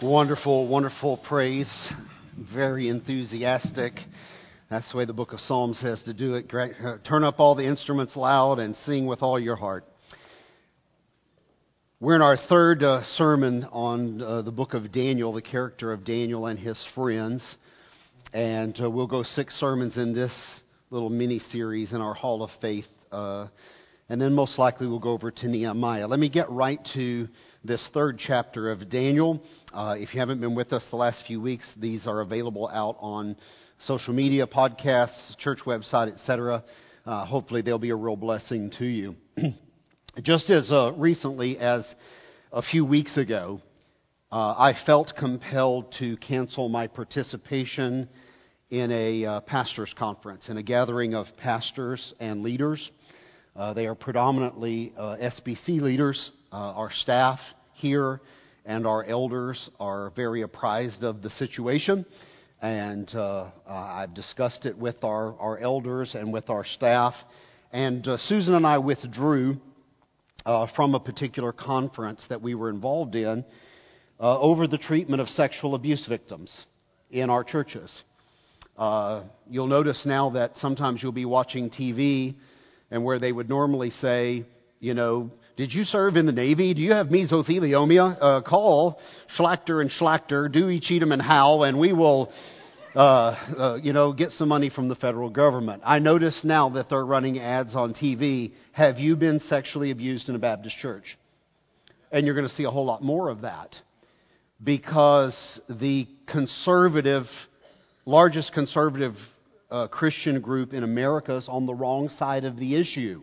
Wonderful, wonderful praise. Very enthusiastic. That's the way the book of Psalms says to do it. Turn up all the instruments loud and sing with all your heart. We're in our third sermon on the book of Daniel, the character of Daniel and his friends. And we'll go 6 sermons in this little mini-series in our Hall of Faith. And then most likely we'll go over to Nehemiah. Let me get right to this third chapter of Daniel. If you haven't been with us the last few weeks, these are available out on social media, podcasts, church website, etc. Hopefully they'll be a real blessing to you. Just as recently as a few weeks ago, I felt compelled to cancel my participation in a pastor's conference, in a gathering of pastors and leaders. They are predominantly SBC leaders. Our staff here and our elders are very apprised of the situation. And I've discussed it with our elders and with our staff. And Susan and I withdrew from a particular conference that we were involved in over the treatment of sexual abuse victims in our churches. You'll notice now that sometimes you'll be watching TV, and where they would normally say, you know, did you serve in the Navy? Do you have mesothelioma? Call Schlachter and Schlachter, Dewey, Cheatham, and Howe, and we will, get some money from the federal government. I notice now that they're running ads on TV. Have you been sexually abused in a Baptist church? And you're going to see a whole lot more of that, because the largest conservative Christian group in America is on the wrong side of the issue.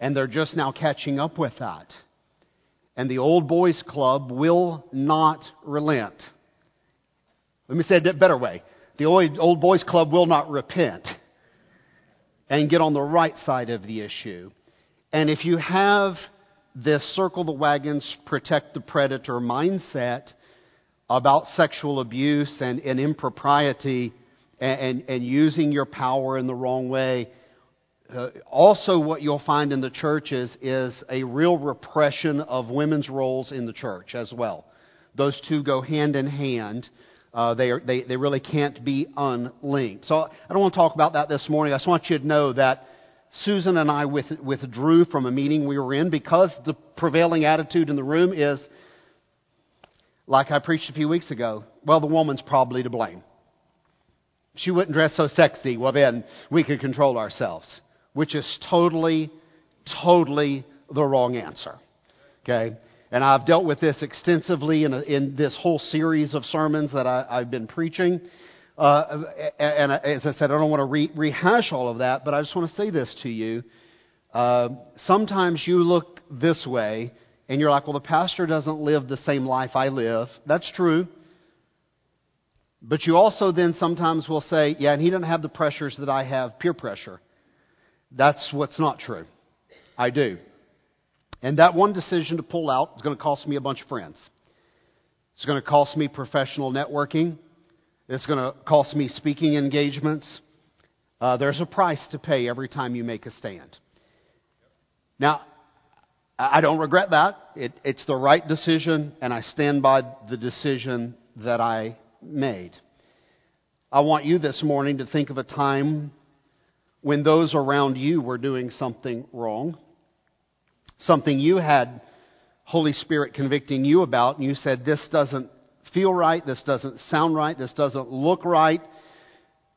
And they're just now catching up with that. And the old boys club will not relent. Let me say it a better way. The old boys club will not repent and get on the right side of the issue. And if you have this circle the wagons, protect the predator mindset about sexual abuse and impropriety, and using your power in the wrong way. Also, what you'll find in the churches is a real repression of women's roles in the church as well. Those two go hand in hand. They really can't be unlinked. So I don't want to talk about that this morning. I just want you to know that Susan and I withdrew from a meeting we were in because the prevailing attitude in the room is, like I preached a few weeks ago, well, the woman's probably to blame. She wouldn't dress so sexy. Well, then we could control ourselves, which is totally, totally the wrong answer. Okay? And I've dealt with this extensively in this whole series of sermons that I've been preaching. And as I said, I don't want to rehash all of that, but I just want to say this to you. Sometimes you look this way and you're like, well, the pastor doesn't live the same life I live. That's true. But you also then sometimes will say, yeah, and he doesn't have the pressures that I have, peer pressure. That's what's not true. I do. And that one decision to pull out is going to cost me a bunch of friends. It's going to cost me professional networking. It's going to cost me speaking engagements. There's a price to pay every time you make a stand. Now, I don't regret that. It's the right decision, and I stand by the decision that I made. I want you this morning to think of a time when those around you were doing something wrong, something you had Holy Spirit convicting you about, and you said, this doesn't feel right, this doesn't sound right, this doesn't look right.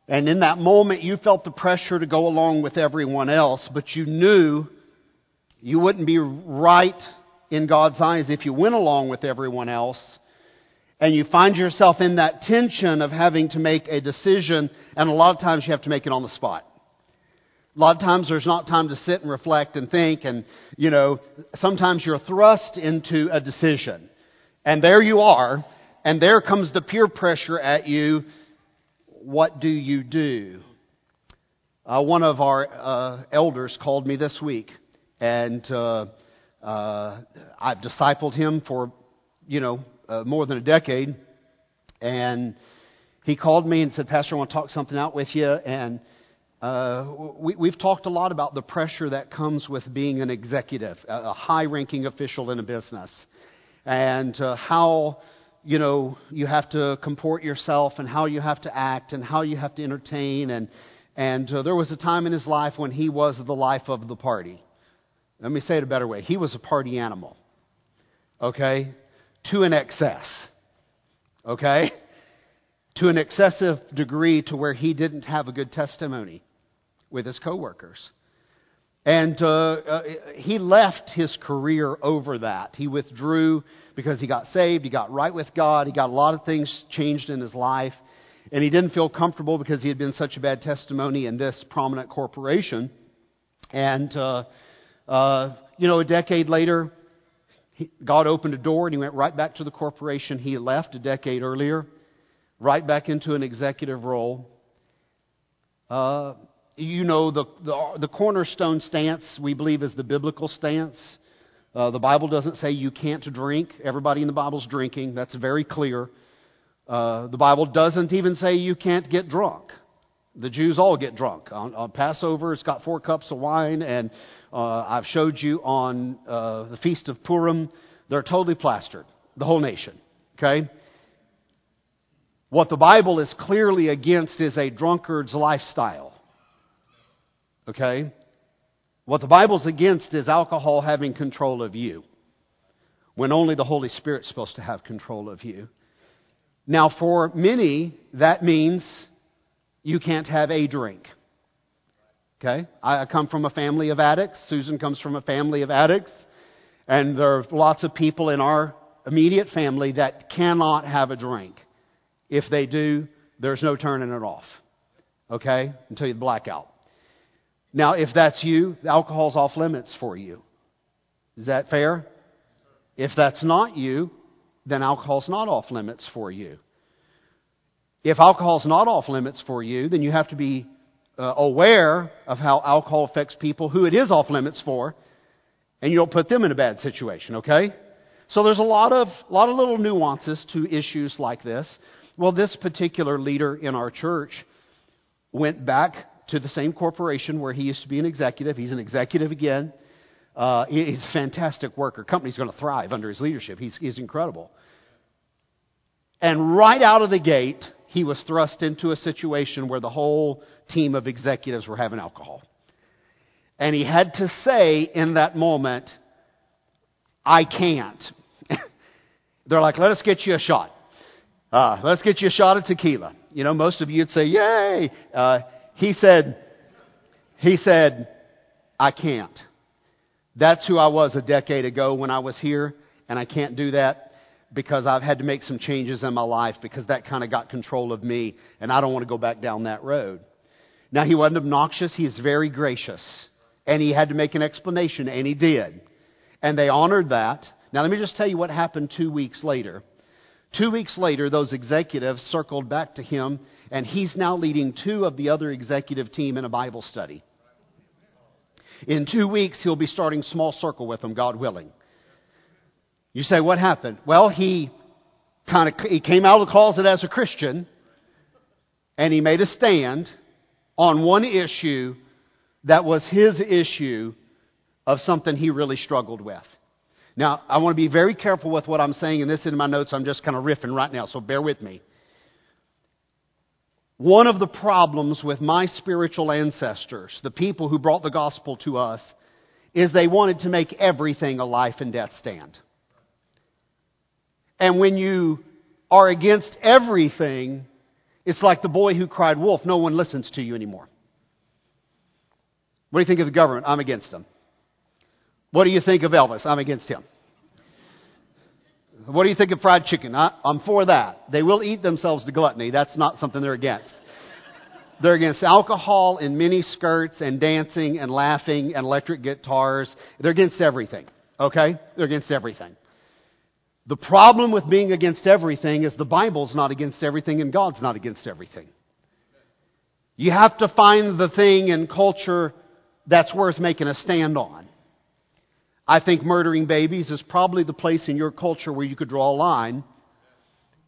And in that moment, you felt the pressure to go along with everyone else, but you knew you wouldn't be right in God's eyes if you went along with everyone else. And you find yourself in that tension of having to make a decision, and a lot of times you have to make it on the spot. A lot of times there's not time to sit and reflect and think, and, you know, sometimes you're thrust into a decision. And there you are, and there comes the peer pressure at you. What do you do? One of our elders called me this week, and I've discipled him for, more than a decade, and he called me and said, Pastor, I want to talk something out with you, and we've talked a lot about the pressure that comes with being an executive, a high-ranking official in a business, and how, you know, you have to comport yourself and how you have to act and how you have to entertain. And there was a time in his life when he was the life of the party. Let me say it a better way. He was a party animal, okay, to an excess, okay, to an excessive degree to where he didn't have a good testimony with his coworkers. And he left his career over that. He withdrew because he got saved. He got right with God. He got a lot of things changed in his life. And he didn't feel comfortable because he had been such a bad testimony in this prominent corporation. And, you know, a decade later, God opened a door and he went right back to the corporation he left a decade earlier, right back into an executive role. You know, the Cornerstone stance, we believe, is the biblical stance. The Bible doesn't say you can't drink. Everybody in the Bible's drinking. That's very clear. The Bible doesn't even say you can't get drunk. The Jews all get drunk. On Passover, it's got 4 cups of wine, and I've showed you on the Feast of Purim, they're totally plastered, the whole nation, okay? What the Bible is clearly against is a drunkard's lifestyle, okay? What the Bible's against is alcohol having control of you, when only the Holy Spirit's supposed to have control of you. Now, for many, that means you can't have a drink. Okay? I come from a family of addicts. Susan comes from a family of addicts. And there are lots of people in our immediate family that cannot have a drink. If they do, there's no turning it off. Okay? Until you blackout. Now, if that's you, alcohol's off limits for you. Is that fair? If that's not you, then alcohol's not off limits for you. If alcohol's not off limits for you, then you have to be aware of how alcohol affects people who it is off limits for, and you don't put them in a bad situation, okay? So there's a lot of little nuances to issues like this. Well, this particular leader in our church went back to the same corporation where he used to be an executive. He's an executive again. He's a fantastic worker. Company's going to thrive under his leadership. He's incredible. And right out of the gate, he was thrust into a situation where the whole team of executives were having alcohol. And he had to say in that moment, I can't. They're like, let us get you a shot. Let's get you a shot of tequila. You know, most of you would say, yay. He said, I can't. That's who I was a decade ago when I was here, and I can't do that because I've had to make some changes in my life because that kind of got control of me, and I don't want to go back down that road. Now, he wasn't obnoxious. He is very gracious, and he had to make an explanation, and he did, and they honored that. Now, let me just tell you what happened 2 weeks later. 2 weeks later, those executives circled back to him, and he's now leading 2 of the other executive team in a Bible study. In 2 weeks, he'll be starting small circle with them, God willing. You say, what happened? Well, he came out of the closet as a Christian, and he made a stand on one issue that was his issue of something he really struggled with. Now, I want to be very careful with what I'm saying, and this is in my notes. I'm just kind of riffing right now, so bear with me. One of the problems with my spiritual ancestors, the people who brought the gospel to us, is they wanted to make everything a life and death stand. And when you are against everything, it's like the boy who cried wolf. No one listens to you anymore. What do you think of the government? I'm against them. What do you think of Elvis? I'm against him. What do you think of fried chicken? I'm for that. They will eat themselves to gluttony. That's not something they're against. They're against alcohol and mini skirts and dancing and laughing and electric guitars. They're against everything, okay? They're against everything. The problem with being against everything is the Bible's not against everything and God's not against everything. You have to find the thing in culture that's worth making a stand on. I think murdering babies is probably the place in your culture where you could draw a line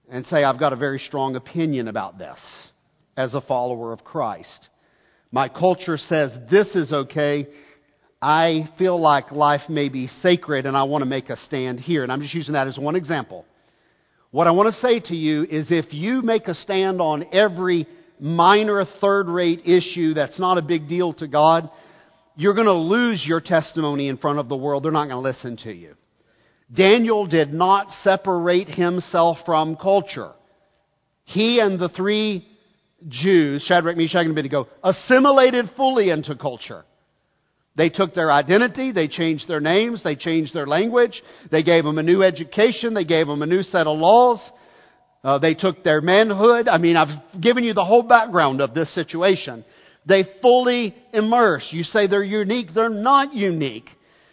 and say, I've got a very strong opinion about this as a follower of Christ. My culture says this is okay. I feel like life may be sacred and I want to make a stand here. And I'm just using that as one example. What I want to say to you is if you make a stand on every minor third-rate issue that's not a big deal to God, you're going to lose your testimony in front of the world. They're not going to listen to you. Daniel did not separate himself from culture. He and the three Jews, Shadrach, Meshach, and Abednego, assimilated fully into culture. They took their identity, they changed their names, they changed their language, they gave them a new education, they gave them a new set of laws, they took their manhood. I mean, I've given you the whole background of this situation. They fully immerse. You say they're unique, they're not unique.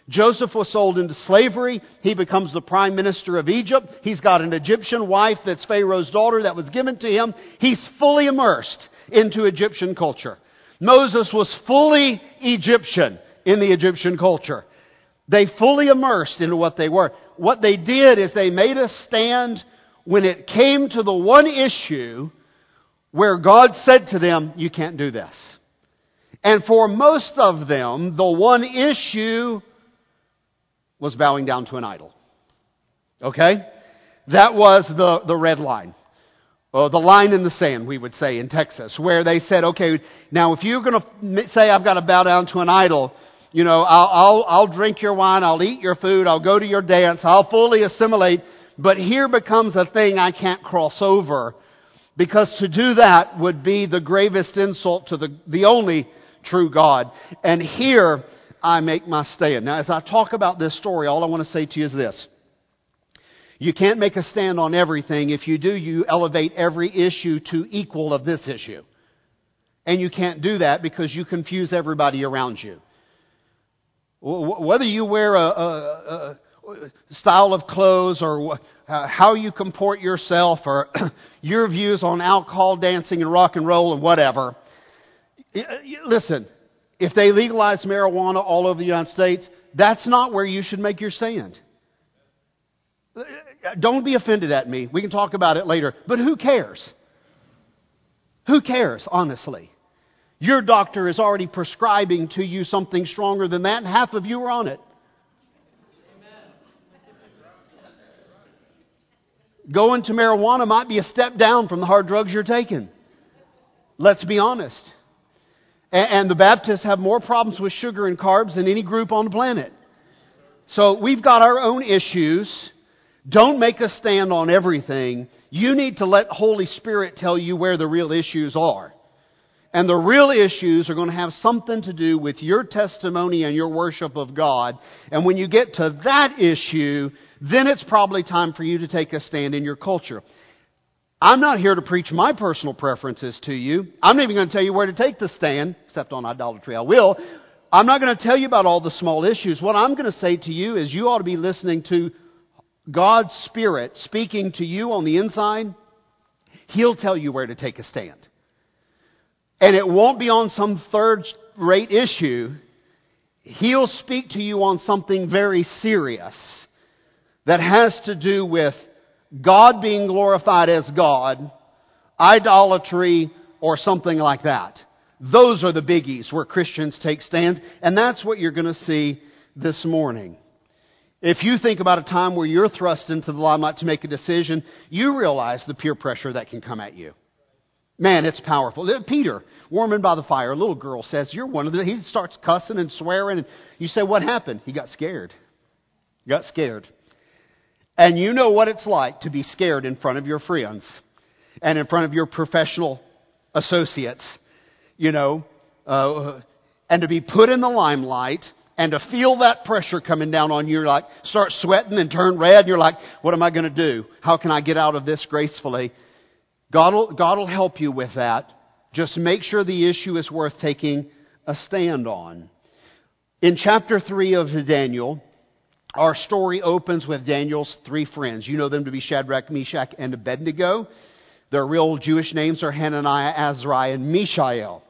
Joseph was sold into slavery. He becomes the prime minister of Egypt. He's got an Egyptian wife that's Pharaoh's daughter that was given to him. He's fully immersed into Egyptian culture. Moses was fully Egyptian in the Egyptian culture. They fully immersed into what they were. What they did is they made a stand when it came to the one issue where God said to them, you can't do this. And for most of them, the one issue was bowing down to an idol. Okay? That was the red line. Or the line in the sand, we would say in Texas, where they said, okay, now if you're going to say I've got to bow down to an idol, you know, I'll drink your wine, I'll eat your food, I'll go to your dance, I'll fully assimilate, but here becomes a thing I can't cross over, because to do that would be the gravest insult to the only true God. And here I make my stand. Now, as I talk about this story, all I want to say to you is this. You can't make a stand on everything. If you do, you elevate every issue to equal of this issue. And you can't do that because you confuse everybody around you. Whether you wear a style of clothes or how you comport yourself or your views on alcohol, dancing, and rock and roll and whatever. Listen. If they legalize marijuana all over the United States, that's not where you should make your stand. Don't be offended at me. We can talk about it later. But who cares? Who cares, honestly? Your doctor is already prescribing to you something stronger than that, and half of you are on it. Going to marijuana might be a step down from the hard drugs you're taking. Let's be honest. And the Baptists have more problems with sugar and carbs than any group on the planet. So we've got our own issues. Don't make a stand on everything. You need to let Holy Spirit tell you where the real issues are. And the real issues are going to have something to do with your testimony and your worship of God. And when you get to that issue, then it's probably time for you to take a stand in your culture. I'm not here to preach my personal preferences to you. I'm not even going to tell you where to take the stand, except on idolatry. I will. I'm not going to tell you about all the small issues. What I'm going to say to you is you ought to be listening to God's Spirit speaking to you on the inside. He'll tell you where to take a stand. And it won't be on some third-rate issue. He'll speak to you on something very serious that has to do with God being glorified as God, idolatry, or something like that. Those are the biggies where Christians take stands, and that's what you're going to see this morning. If you think about a time where you're thrust into the limelight to make a decision, you realize the peer pressure that can come at you. Man, it's powerful. Peter, warming by the fire, a little girl says, "You're one of the..." He starts cussing and swearing, and you say, "What happened?" He got scared. And you know what it's like to be scared in front of your friends and in front of your professional associates, you know, and to be put in the limelight and to feel that pressure coming down on you. You're like, start sweating and turn red. And you're like, what am I going to do? How can I get out of this gracefully? God will help you with that. Just make sure the issue is worth taking a stand on. In chapter 3 of Daniel, our story opens with Daniel's three friends. You know them to be Shadrach, Meshach, and Abednego. Their real Jewish names are Hananiah, Azariah, and Mishael.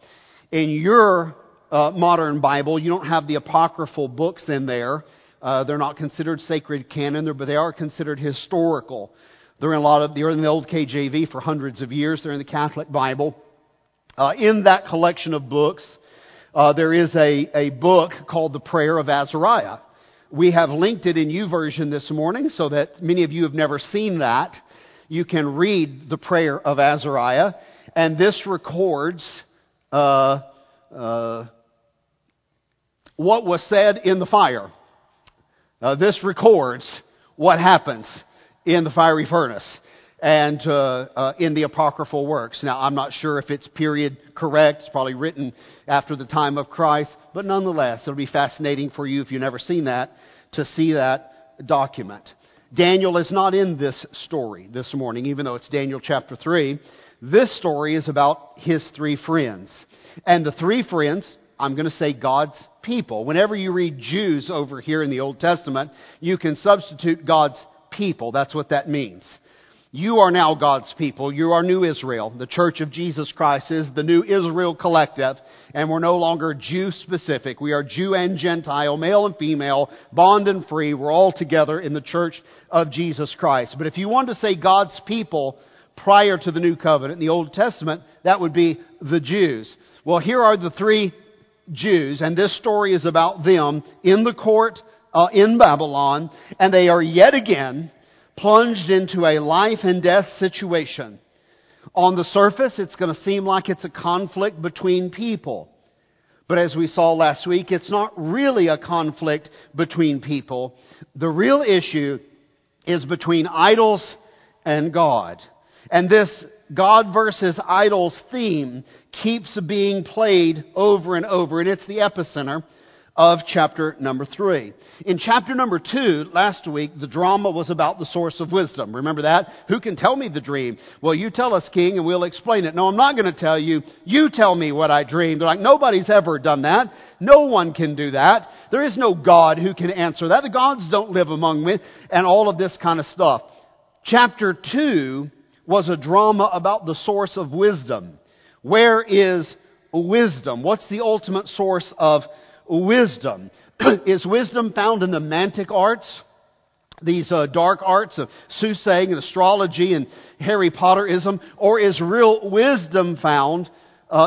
In your modern Bible, you don't have the apocryphal books in there. They're not considered sacred canon, but they are considered historical. They're in the old KJV for hundreds of years. They're in the Catholic Bible. In that collection of books, there is a book called The Prayer of Azariah. We have linked it in YouVersion this morning so that many of you have never seen that. You can read The Prayer of Azariah. And this records what was said in the fire. This records what happens in the fiery furnace and in the apocryphal works. Now, I'm not sure if it's period correct. It's probably written after the time of Christ. But nonetheless, it'll be fascinating for you, if you've never seen that, to see that document. Daniel is not in this story this morning, even though it's Daniel chapter 3. This story is about his three friends. And the three friends, I'm going to say God's people. Whenever you read Jews over here in the Old Testament, you can substitute God's people. That's what that means. You are now God's people. You are new Israel. The Church of Jesus Christ is the new Israel collective. And we're no longer Jew specific. We are Jew and Gentile, male and female, bond and free. We're all together in the Church of Jesus Christ. But if you want to say God's people prior to the New Covenant in the Old Testament, that would be the Jews. Well, here are the three Jews, and this story is about them in the court in Babylon, and they are yet again plunged into a life and death situation. On the surface, it's going to seem like it's a conflict between people. But as we saw last week, it's not really a conflict between people. The real issue is between idols and God. And this God versus idols theme keeps being played over and over, and it's the epicenter of chapter number 3. In chapter number 2, last week, the drama was about the source of wisdom. Remember that? Who can tell me the dream? Well, you tell us, king, and we'll explain it. No, I'm not going to tell you. You tell me what I dreamed. They're like, nobody's ever done that. No one can do that. There is no God who can answer that. The gods don't live among men, and all of this kind of stuff. Chapter 2 was a drama about the source of wisdom. Where is wisdom? What's the ultimate source of wisdom? Is wisdom found in the mantic arts? These dark arts of soothsaying and astrology and Harry Potterism? Or is real wisdom found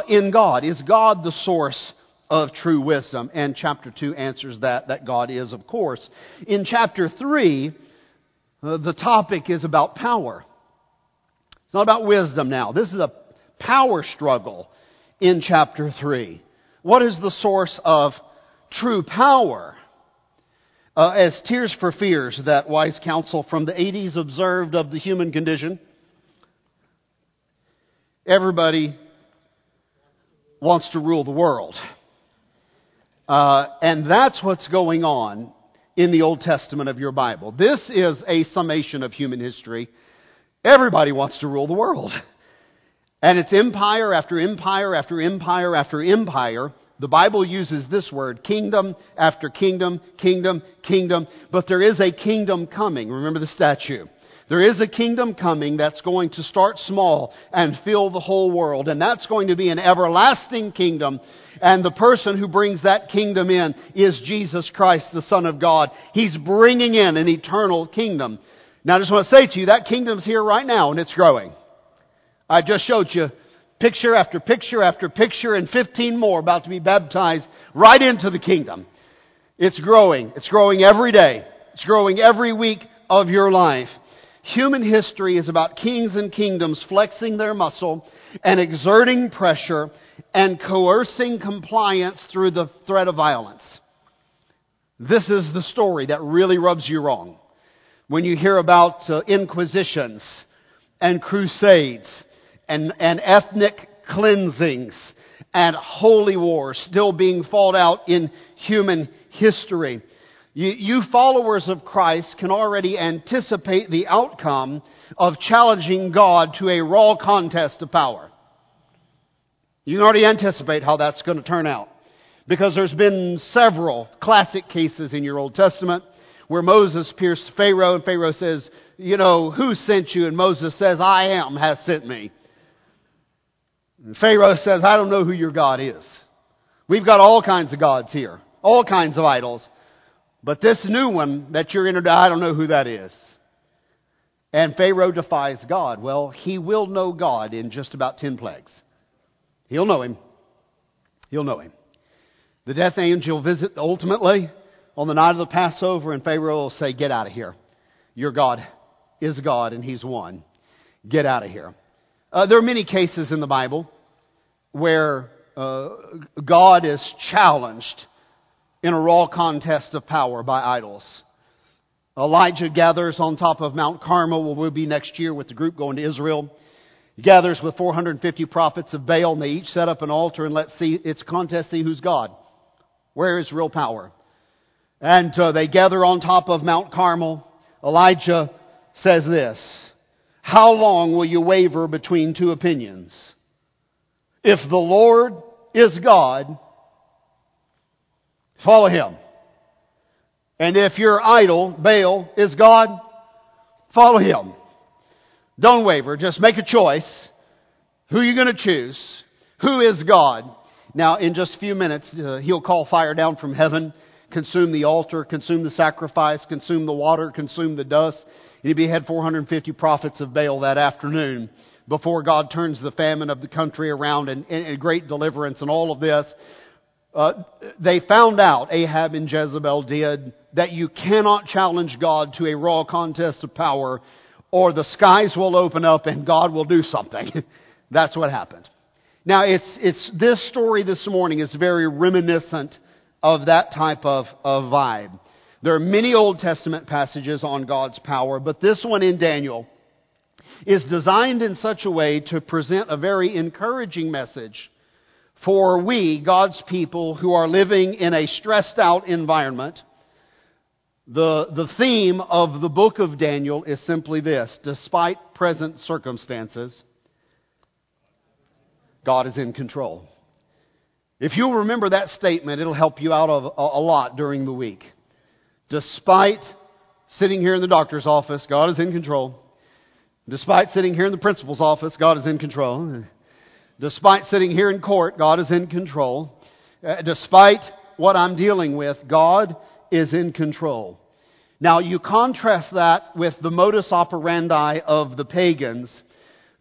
in God? Is God the source of true wisdom? And chapter 2 answers that God is, of course. In chapter 3, the topic is about power. It's not about wisdom now. This is a power struggle in chapter 3. What is the source of true power? As Tears for Fears, that wise counsel from the 80s observed of the human condition, everybody wants to rule the world. And that's what's going on in the Old Testament of your Bible. This is a summation of human history. Everybody wants to rule the world. And it's empire after empire after empire after empire. The Bible uses this word, kingdom after kingdom, kingdom, kingdom. But there is a kingdom coming. Remember the statue. There is a kingdom coming that's going to start small and fill the whole world. And that's going to be an everlasting kingdom. And the person who brings that kingdom in is Jesus Christ, the Son of God. He's bringing in an eternal kingdom. Now, I just want to say to you, that kingdom's here right now, and it's growing. I just showed you picture after picture after picture, and 15 more about to be baptized right into the kingdom. It's growing. It's growing every day. It's growing every week of your life. Human history is about kings and kingdoms flexing their muscle and exerting pressure and coercing compliance through the threat of violence. This is the story that really rubs you wrong. When you hear about inquisitions and crusades and ethnic cleansings and holy wars still being fought out in human history, you followers of Christ can already anticipate the outcome of challenging God to a raw contest of power. You can already anticipate how that's going to turn out, because there's been several classic cases in your Old Testament where Moses pierced Pharaoh, and Pharaoh says, you know, who sent you? And Moses says, I am, has sent me. And Pharaoh says, I don't know who your God is. We've got all kinds of gods here, all kinds of idols. But this new one that you're introduced, I don't know who that is. And Pharaoh defies God. Well, he will know God in just about 10 plagues. He'll know him. He'll know him. The death angel visit ultimately on the night of the Passover, and Pharaoh will say, get out of here. Your God is God, and He's one. Get out of here. There are many cases in the Bible where God is challenged in a raw contest of power by idols. Elijah gathers on top of Mount Carmel, where we'll be next year with the group going to Israel. He gathers with 450 prophets of Baal, and they each set up an altar, and it's a contest to see who's God. Where is real power? And they gather on top of Mount Carmel. Elijah says this, how long will you waver between two opinions? If the Lord is God, follow Him. And if your idol, Baal, is God, follow him. Don't waver. Just make a choice. Who are you going to choose? Who is God? Now, in just a few minutes, He'll call fire down from heaven, consume the altar, consume the sacrifice, consume the water, consume the dust. And he had 450 prophets of Baal that afternoon before God turns the famine of the country around and great deliverance and all of this. They found out, Ahab and Jezebel did, that you cannot challenge God to a raw contest of power, or the skies will open up and God will do something. That's what happened. Now, it's this story this morning is very reminiscent of that type of vibe. There are many Old Testament passages on God's power, but this one in Daniel is designed in such a way to present a very encouraging message for we, God's people, who are living in a stressed-out environment. The theme of the book of Daniel is simply this. Despite present circumstances, God is in control. If you'll remember that statement, it'll help you out of a lot during the week. Despite sitting here in the doctor's office, God is in control. Despite sitting here in the principal's office, God is in control. Despite sitting here in court, God is in control. Despite what I'm dealing with, God is in control. Now, you contrast that with the modus operandi of the pagans.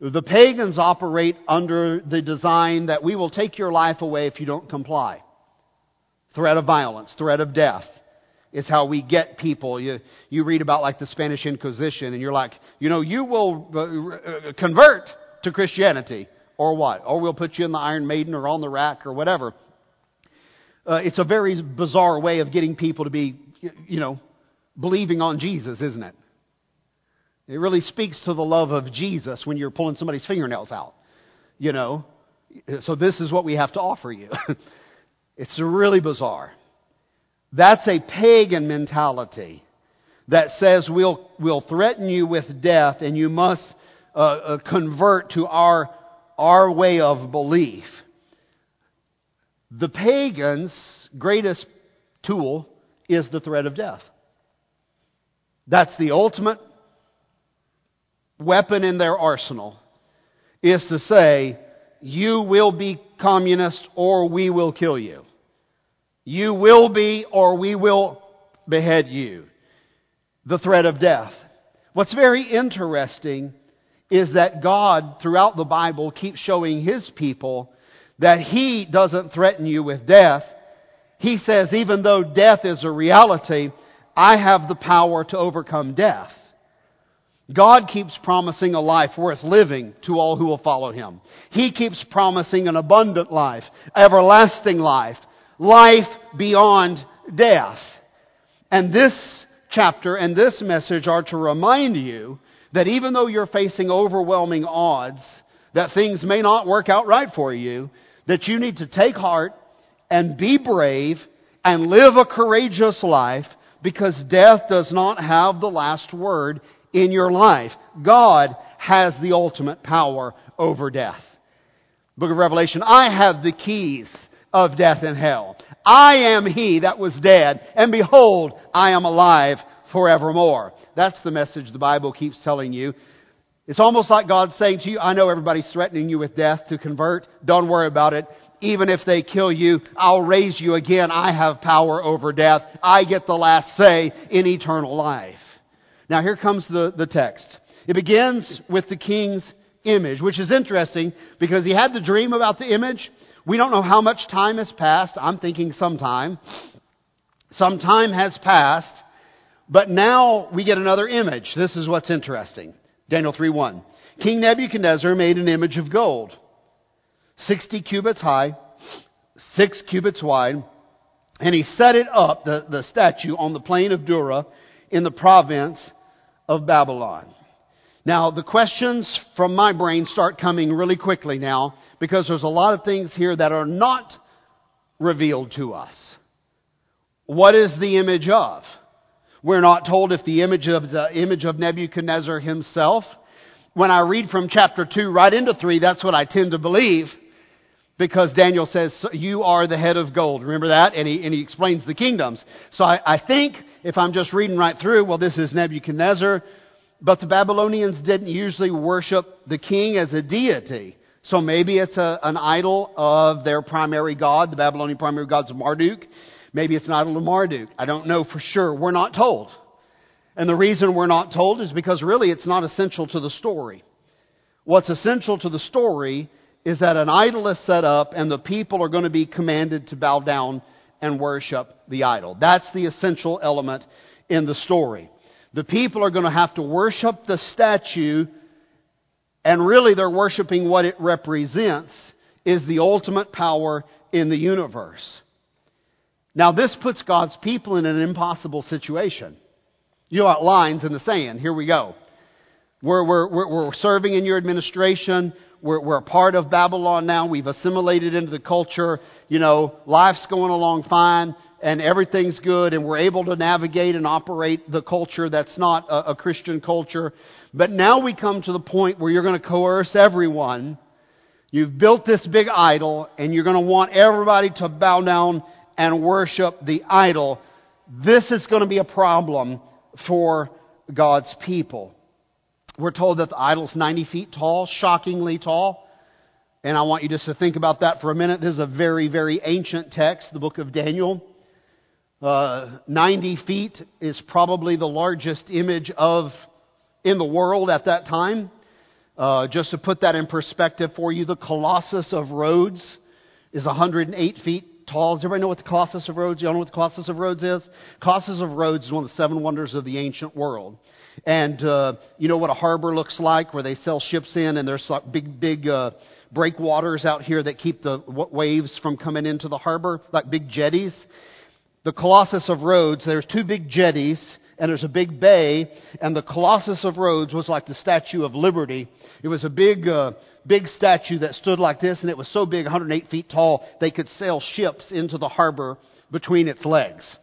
The pagans operate under the design that we will take your life away if you don't comply. Threat of violence, threat of death is how we get people. You read about like the Spanish Inquisition, and you're like, you know, you will convert to Christianity. Or what? Or we'll put you in the Iron Maiden or on the rack or whatever. It's a very bizarre way of getting people to be, you know, believing on Jesus, isn't it? It really speaks to the love of Jesus when you're pulling somebody's fingernails out, you know. So this is what we have to offer you. It's really bizarre. That's a pagan mentality that says we'll threaten you with death and you must convert to our way of belief. The pagan's greatest tool is the threat of death. That's the ultimate weapon in their arsenal, is to say, you will be communist or we will kill you. You will be or we will behead you. The threat of death. What's very interesting is that God, throughout the Bible, keeps showing His people that He doesn't threaten you with death. He says, even though death is a reality, I have the power to overcome death. God keeps promising a life worth living to all who will follow Him. He keeps promising an abundant life, everlasting life, life beyond death. And this chapter and this message are to remind you that even though you're facing overwhelming odds, that things may not work out right for you, that you need to take heart and be brave and live a courageous life, because death does not have the last word in your life. God has the ultimate power over death. Book of Revelation, I have the keys of death and hell. I am he that was dead, and behold, I am alive forevermore. That's the message the Bible keeps telling you. It's almost like God saying to you, I know everybody's threatening you with death to convert. Don't worry about it. Even if they kill you, I'll raise you again. I have power over death. I get the last say in eternal life. Now here comes the text. It begins with the king's image, which is interesting because he had the dream about the image. We don't know how much time has passed. I'm thinking some time. Some time has passed. But now we get another image. This is what's interesting. Daniel 3:1. King Nebuchadnezzar made an image of gold, 60 cubits high, 6 cubits wide, and he set it up, the statue, on the plain of Dura in the province of Babylon. Now, the questions from my brain start coming really quickly now, because there's a lot of things here that are not revealed to us. What is the image of? We're not told if the image of Nebuchadnezzar himself. When I read from chapter 2 right into 3, that's what I tend to believe, because Daniel says, you are the head of gold. Remember that? And he explains the kingdoms. So I think, if I'm just reading right through, well, this is Nebuchadnezzar. But the Babylonians didn't usually worship the king as a deity. So maybe it's an idol of their primary god. The Babylonian primary god's Marduk. Maybe it's an idol of Marduk. I don't know for sure. We're not told. And the reason we're not told is because really it's not essential to the story. What's essential to the story is that an idol is set up and the people are going to be commanded to bow down and worship the idol. That's the essential element in the story. The people are going to have to worship the statue, and really they're worshiping what it represents is the ultimate power in the universe. Now, this puts God's people in an impossible situation. You know, lines in the sand. Here we go. We're serving in your administration. We're a part of Babylon now. We've assimilated into the culture. You know, life's going along fine and everything's good, and we're able to navigate and operate the culture that's not a Christian culture. But now we come to the point where you're going to coerce everyone. You've built this big idol, and you're going to want everybody to bow down and worship the idol. This is going to be a problem for God's people. We're told that the idol's 90 feet tall, shockingly tall. And I want you just to think about that for a minute. This is a very, very ancient text, the book of Daniel. 90 feet is probably the largest image in the world at that time. Just to put that in perspective for you, the Colossus of Rhodes is 108 feet tall. Does everybody know what the Colossus of Rhodes? Y'all know what the Colossus of Rhodes is? Colossus of Rhodes is one of the 7 wonders of the ancient world. And you know what a harbor looks like, where they sell ships in, and there's like big breakwaters out here that keep the waves from coming into the harbor, like big jetties. The Colossus of Rhodes, there's 2 big jetties, and there's a big bay, and the Colossus of Rhodes was like the Statue of Liberty. It was a big statue that stood like this, and it was so big, 108 feet tall, they could sail ships into the harbor between its legs.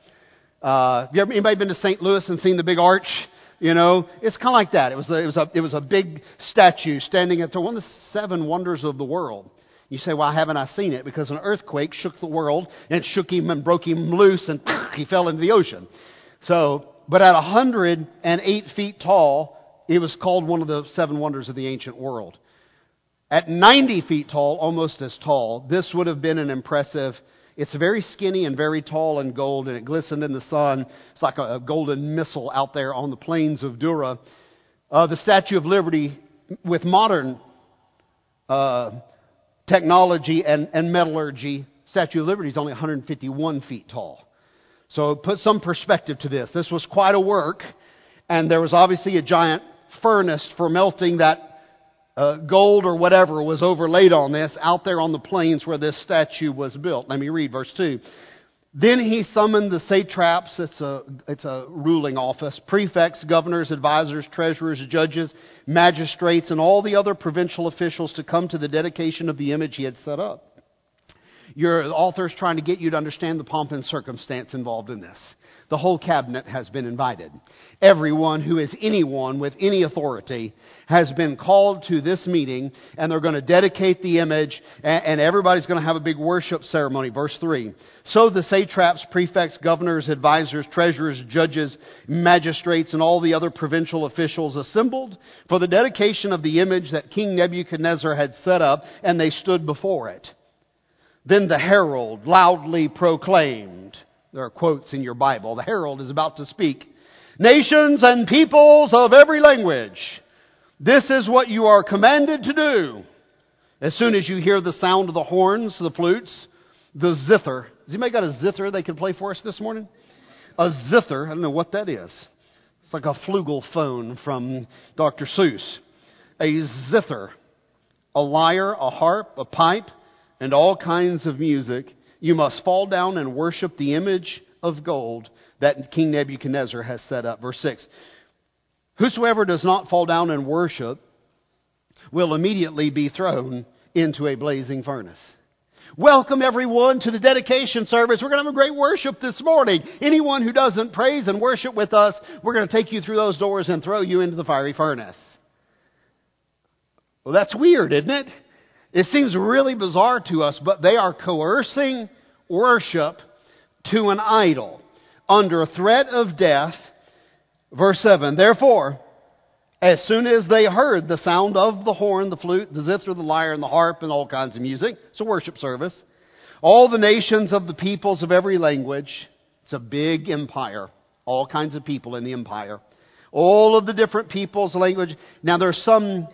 Anybody been to St. Louis and seen the big arch? You know, it's kind of like that. It was a big statue standing at one of the 7 wonders of the world. You say, why haven't I seen it? Because an earthquake shook the world, and it shook him and broke him loose, and he fell into the ocean. So, but at 108 feet tall, it was called one of the 7 wonders of the ancient world. At 90 feet tall, almost as tall, this would have been an impressive. It's very skinny and very tall and gold, and it glistened in the sun. It's like a golden missile out there on the plains of Dura. The Statue of Liberty, with modern technology and metallurgy, Statue of Liberty is only 151 feet tall. So put some perspective to this. This was quite a work, and there was obviously a giant furnace for melting that gold or whatever was overlaid on this out there on the plains where this statue was built. Let me read verse 2. Then he summoned the satraps, it's a ruling office, prefects, governors, advisors, treasurers, judges, magistrates, and all the other provincial officials to come to the dedication of the image he had set up. Your author's trying to get you to understand the pomp and circumstance involved in this. The whole cabinet has been invited. Everyone who is anyone with any authority has been called to this meeting, and they're going to dedicate the image, and everybody's going to have a big worship ceremony. Verse 3. So the satraps, prefects, governors, advisors, treasurers, judges, magistrates, and all the other provincial officials assembled for the dedication of the image that King Nebuchadnezzar had set up, and they stood before it. Then the herald loudly proclaimed. There are quotes in your Bible. The herald is about to speak. Nations and peoples of every language, this is what you are commanded to do As soon as you hear the sound of the horns, the flutes, the zither. Has anybody got a zither they can play for us this morning? A zither, I don't know what that is. It's like a flugelphone from Dr. Seuss. A zither, a lyre, a harp, a pipe, and all kinds of music. You must fall down and worship the image of gold that King Nebuchadnezzar has set up. Verse 6. Whosoever does not fall down and worship will immediately be thrown into a blazing furnace. Welcome, everyone, to the dedication service. We're going to have a great worship this morning. Anyone who doesn't praise and worship with us, we're going to take you through those doors and throw you into the fiery furnace. Well, that's weird, isn't it? It seems really bizarre to us, but they are coercing worship to an idol under threat of death. Verse 7, therefore, as soon as they heard the sound of the horn, the flute, the zither, the lyre, and the harp, and all kinds of music, it's a worship service, all the nations of the peoples of every language, it's a big empire, all kinds of people in the empire, all of the different peoples, language. Now there's some,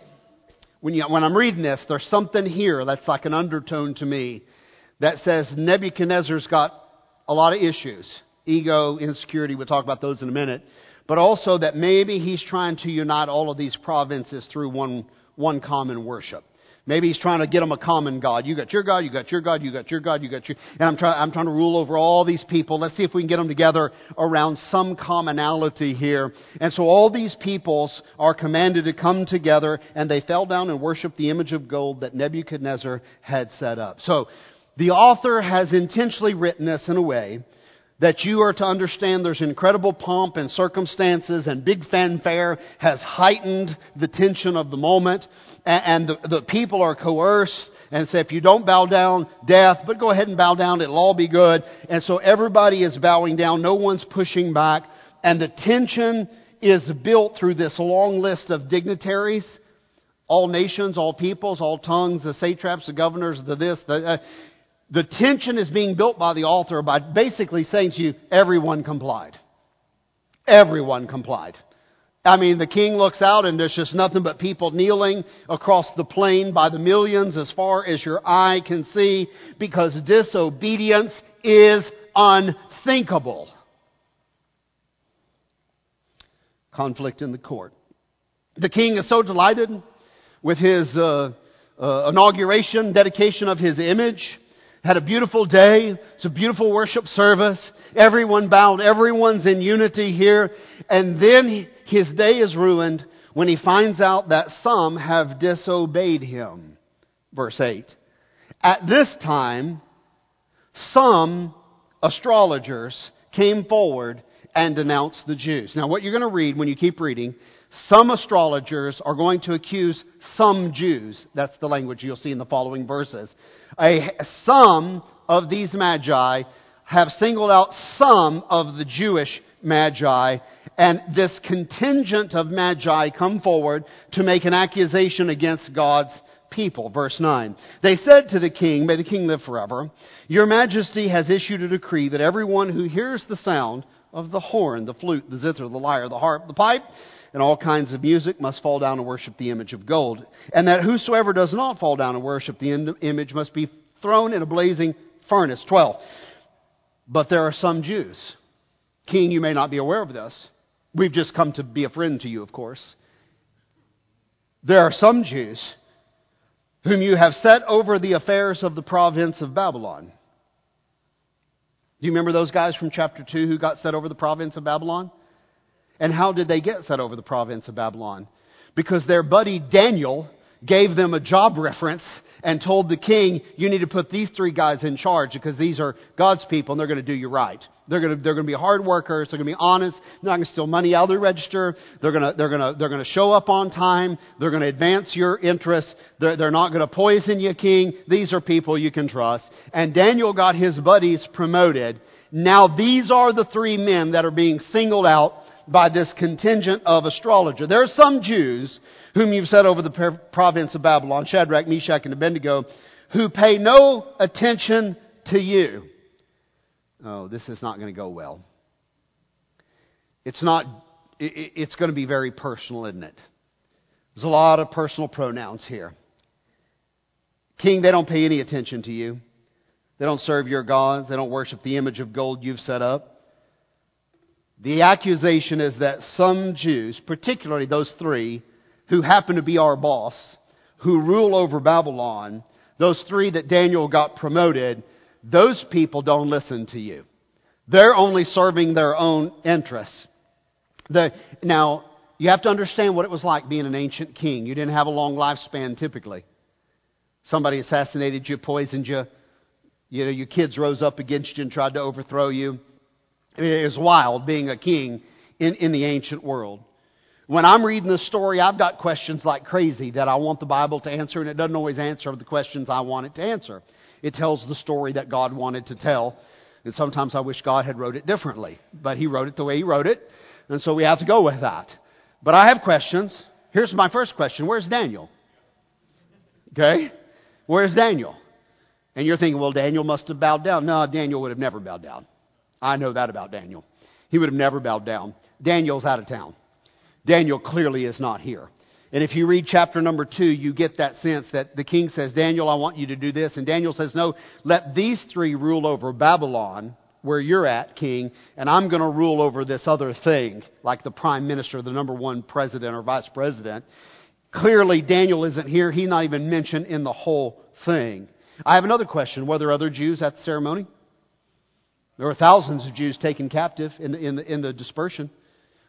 when I'm reading this, there's something here that's like an undertone to me that says Nebuchadnezzar's got a lot of issues, ego, insecurity, we'll talk about those in a minute. But also that maybe he's trying to unite all of these provinces through one common worship. Maybe he's trying to get them a common God. You got your God, you got your God, you got your God, you got your... And I'm trying to rule over all these people. Let's see if we can get them together around some commonality here. And so all these peoples are commanded to come together, and they fell down and worshiped the image of gold that Nebuchadnezzar had set up. So the author has intentionally written this in a way that you are to understand there's incredible pomp and circumstances, and big fanfare has heightened the tension of the moment, and the people are coerced and say, if you don't bow down, death, but go ahead and bow down, it'll all be good. And so everybody is bowing down, no one's pushing back, and the tension is built through this long list of dignitaries, all nations, all peoples, all tongues, the satraps, the governors, the this, the tension is being built by the author by basically saying to you, everyone complied. Everyone complied. I mean, the king looks out and there's just nothing but people kneeling across the plain by the millions as far as your eye can see, because disobedience is unthinkable. Conflict in the court. The king is so delighted with his inauguration, dedication of his image. Had a beautiful day. It's a beautiful worship service. Everyone bowed. Everyone's in unity here. And then his day is ruined when he finds out that some have disobeyed him. Verse 8. At this time, some astrologers came forward and denounced the Jews. Now what you're going to read when you keep reading, some astrologers are going to accuse some Jews. That's the language you'll see in the following verses. Some of these magi have singled out some of the Jewish magi, and this contingent of magi come forward to make an accusation against God's people. Verse 9. They said to the king, may the king live forever, your majesty has issued a decree that everyone who hears the sound of the horn, the flute, the zither, the lyre, the harp, the pipe, and all kinds of music must fall down and worship the image of gold. And that whosoever does not fall down and worship the image must be thrown in a blazing furnace. 12. But there are some Jews. King, you may not be aware of this. We've just come to be a friend to you, of course. There are some Jews whom you have set over the affairs of the province of Babylon. Do you remember those guys from chapter 2 who got set over the province of Babylon? And how did they get set over the province of Babylon? Because their buddy Daniel gave them a job reference and told the king, you need to put these three guys in charge because these are God's people and they're going to do you right. They're going to be hard workers. They're going to be honest. They're not going to steal money out of the register. They're going to show up on time. They're going to advance your interests. They're not going to poison you, king. These are people you can trust. And Daniel got his buddies promoted. Now these are the three men that are being singled out by this contingent of astrologer. There are some Jews whom you've set over the province of Babylon, Shadrach, Meshach, and Abednego, who pay no attention to you. Oh, this is not going to go well. It's going to be very personal, isn't it? There's a lot of personal pronouns here. King, they don't pay any attention to you. They don't serve your gods. They don't worship the image of gold you've set up. The accusation is that some Jews, particularly those three, who happen to be our boss, who rule over Babylon, those three that Daniel got promoted, those people don't listen to you. They're only serving their own interests. Now, you have to understand what it was like being an ancient king. You didn't have a long lifespan typically. Somebody assassinated you, poisoned you. You know, your kids rose up against you and tried to overthrow you. I mean, it was wild being a king in the ancient world. When I'm reading this story, I've got questions like crazy that I want the Bible to answer, and it doesn't always answer the questions I want it to answer. It tells the story that God wanted to tell, and sometimes I wish God had wrote it differently, but He wrote it the way He wrote it, and so we have to go with that. But I have questions. Here's my first question. Where's Daniel? Okay? Where's Daniel? And you're thinking, well, Daniel must have bowed down. No, Daniel would have never bowed down. I know that about Daniel. He would have never bowed down. Daniel's out of town. Daniel clearly is not here. And if you read chapter number 2, you get that sense that the king says, Daniel, I want you to do this. And Daniel says, no, let these three rule over Babylon, where you're at, king, and I'm going to rule over this other thing, like the prime minister, the number one president or vice president. Clearly, Daniel isn't here. He's not even mentioned in the whole thing. I have another question. Were there other Jews at the ceremony? There were thousands of Jews taken captive in the dispersion.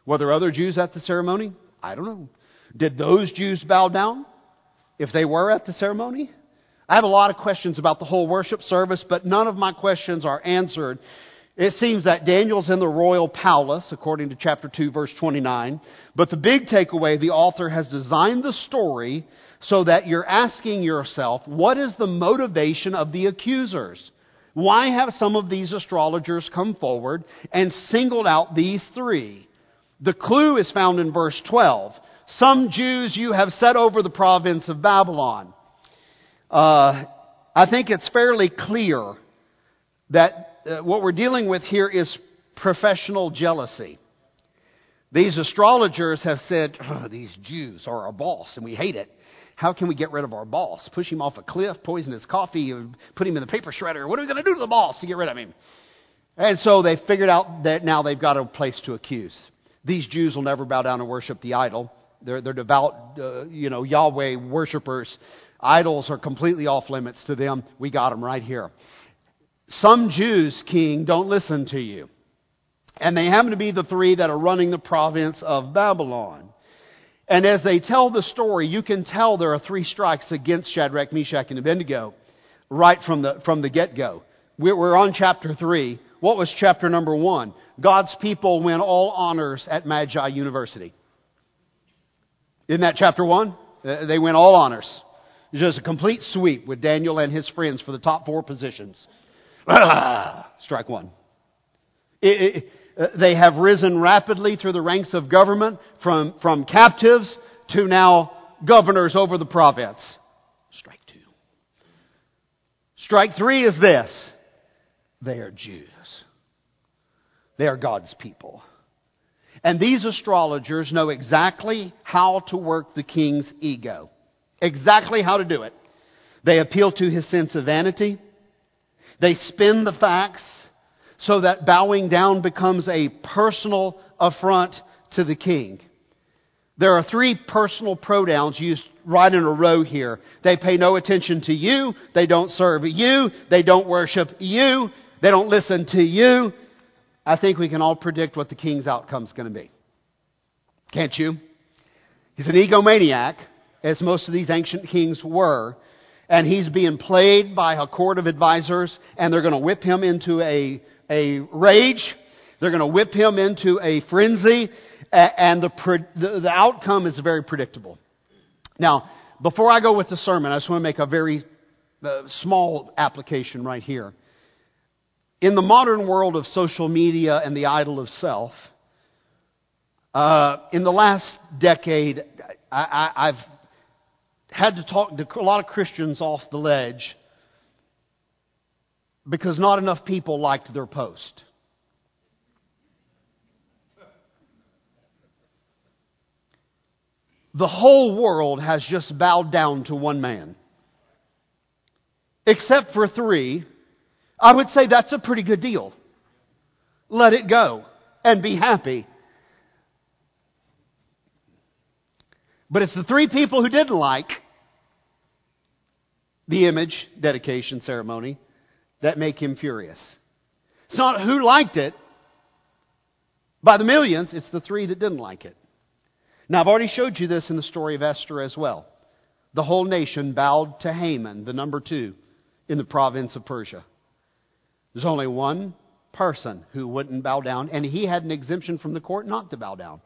Were there other Jews at the ceremony? I don't know. Did those Jews bow down if they were at the ceremony? I have a lot of questions about the whole worship service, but none of my questions are answered. It seems that Daniel's in the royal palace, according to chapter 2, verse 29. But the big takeaway, the author has designed the story so that you're asking yourself, what is the motivation of the accusers? Why have some of these astrologers come forward and singled out these three? The clue is found in verse 12. Some Jews you have set over the province of Babylon. I think it's fairly clear that what we're dealing with here is professional jealousy. These astrologers have said, these Jews are our boss and we hate it. How can we get rid of our boss? Push him off a cliff, poison his coffee, put him in the paper shredder. What are we going to do to the boss to get rid of him? And so they figured out that now they've got a place to accuse. These Jews will never bow down and worship the idol. They're devout, Yahweh worshipers. Idols are completely off limits to them. We got them right here. Some Jews, king, don't listen to you. And they happen to be the three that are running the province of Babylon. And as they tell the story, you can tell there are three strikes against Shadrach, Meshach, and Abednego right from the get-go. We're on chapter 3. What was chapter number 1? God's people win all honors at Magi University. Isn't that chapter 1? They win all honors. Just a complete sweep with Daniel and his friends for the top 4 positions. Strike 1. They have risen rapidly through the ranks of government from captives to now governors over the province. Strike 2. Strike 3 is this. They are Jews. They are God's people. And these astrologers know exactly how to work the king's ego. Exactly how to do it. They appeal to his sense of vanity. They spin the facts, so that bowing down becomes a personal affront to the king. There are 3 personal pronouns used right in a row here. They pay no attention to you. They don't serve you. They don't worship you. They don't listen to you. I think we can all predict what the king's outcome is going to be. Can't you? He's an egomaniac, as most of these ancient kings were. And he's being played by a court of advisors. And they're going to whip him into a rage. They're going to whip him into a frenzy. And the outcome is very predictable. Now, before I go with the sermon, I just want to make a very small application right here. In the modern world of social media and the idol of self, in the last decade, I've had to talk to a lot of Christians off the ledge, because not enough people liked their post. The whole world has just bowed down to one man. except for three, I would say that's a pretty good deal. Let it go and be happy. But it's the three people who didn't like the image dedication ceremony that make him furious. It's not who liked it by the millions. It's the three that didn't like it. Now, I've already showed you this in the story of Esther as well. The whole nation bowed to Haman, the number two in the province of Persia. There's only one person who wouldn't bow down, and he had an exemption from the court not to bow down.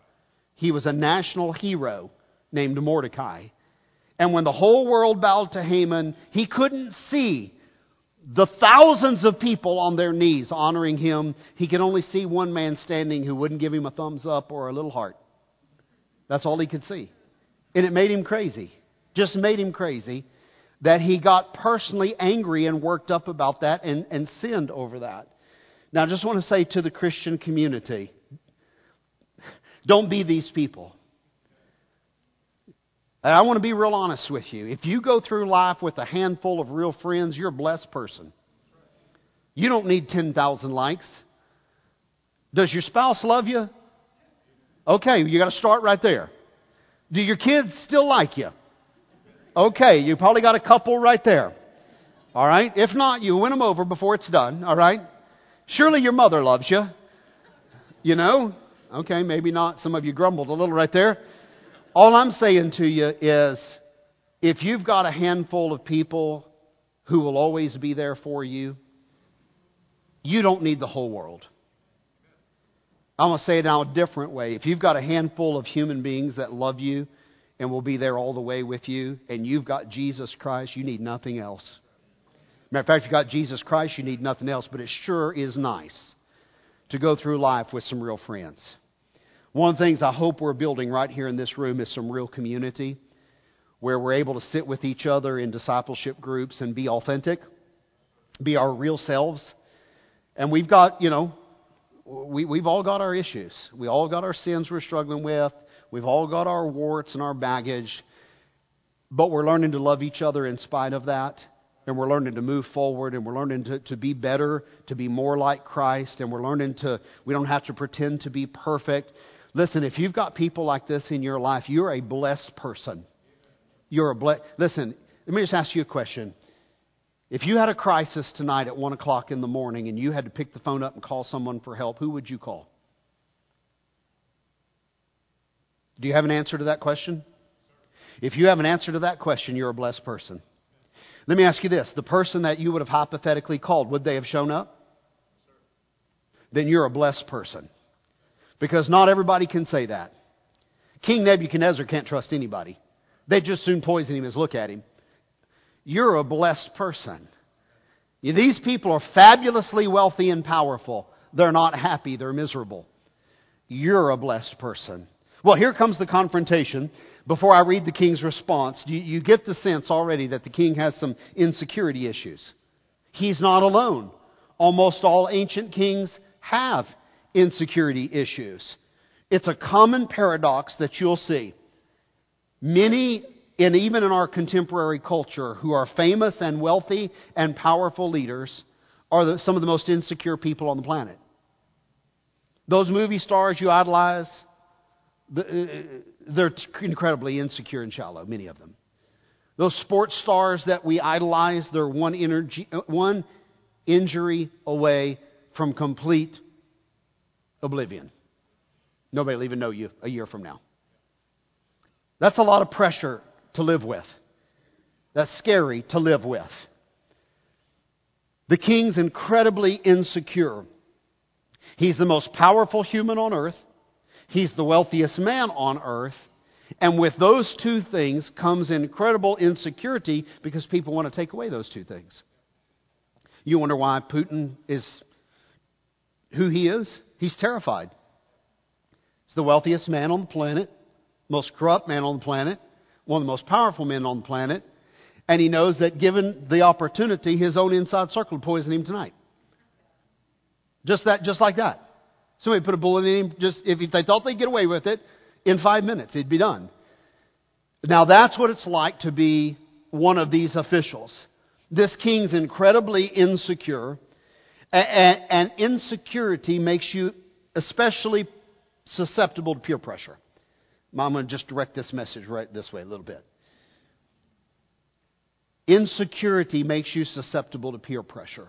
He was a national hero named Mordecai. And when the whole world bowed to Haman, he couldn't see the thousands of people on their knees honoring him. He could only see one man standing who wouldn't give him a thumbs up or a little heart. That's all he could see. And it made him crazy. Just made him crazy that he got personally angry and worked up about that and sinned over that. Now, I just want to say to the Christian community, don't be these people. And I want to be real honest with you. If you go through life with a handful of real friends, you're a blessed person. You don't need 10,000 likes. Does your spouse love you? Okay, you got to start right there. Do your kids still like you? Okay, you probably got a couple right there. All right? If not, you win them over before it's done. All right? Surely your mother loves you. You know? Okay, maybe not. Some of you grumbled a little right there. All I'm saying to you is, if you've got a handful of people who will always be there for you, you don't need the whole world. I'm going to say it now a different way. If you've got a handful of human beings that love you, and will be there all the way with you, and you've got Jesus Christ, you need nothing else. Matter of fact, if you've got Jesus Christ, you need nothing else, but it sure is nice to go through life with some real friends. One of the things I hope we're building right here in this room is some real community where we're able to sit with each other in discipleship groups and be authentic, be our real selves. And we've got, you know, we've all got our issues. We all got our sins we're struggling with. We've all got our warts and our baggage, but we're learning to love each other in spite of that, and we're learning to move forward, and we're learning to be better, to be more like Christ, and we're learning we don't have to pretend to be perfect. Listen, if you've got people like this in your life, you're a blessed person. Listen, let me just ask you a question. If you had a crisis tonight at 1 o'clock in the morning and you had to pick the phone up and call someone for help, who would you call? Do you have an answer to that question? If you have an answer to that question, you're a blessed person. Let me ask you this. The person that you would have hypothetically called, would they have shown up? Then you're a blessed person. Because not everybody can say that. King Nebuchadnezzar can't trust anybody. They just soon poison him as look at him. You're a blessed person. These people are fabulously wealthy and powerful. They're not happy. They're miserable. You're a blessed person. Well, here comes the confrontation. Before I read the king's response, you get the sense already that the king has some insecurity issues. He's not alone. Almost all ancient kings have insecurity issues. It's a common paradox that you'll see. Many, and even in our contemporary culture, who are famous and wealthy and powerful leaders are some of the most insecure people on the planet. Those movie stars you idolize, they're incredibly insecure and shallow, many of them. Those sports stars that we idolize, they're one injury away from complete oblivion. Nobody will even know you a year from now. That's a lot of pressure to live with. That's scary to live with. The king's incredibly insecure. He's the most powerful human on earth. He's the wealthiest man on earth. And with those two things comes incredible insecurity because people want to take away those two things. You wonder why Putin is who he is? He's terrified. He's the wealthiest man on the planet, most corrupt man on the planet, one of the most powerful men on the planet. And he knows that given the opportunity, his own inside circle would poison him tonight. Just like that. Somebody put a bullet in him. Just if they thought they'd get away with it, in 5 minutes, he'd be done. Now, that's what it's like to be one of these officials. This king's incredibly insecure, and insecurity makes you especially susceptible to peer pressure. I'm going to just direct this message right this way a little bit. Insecurity makes you susceptible to peer pressure.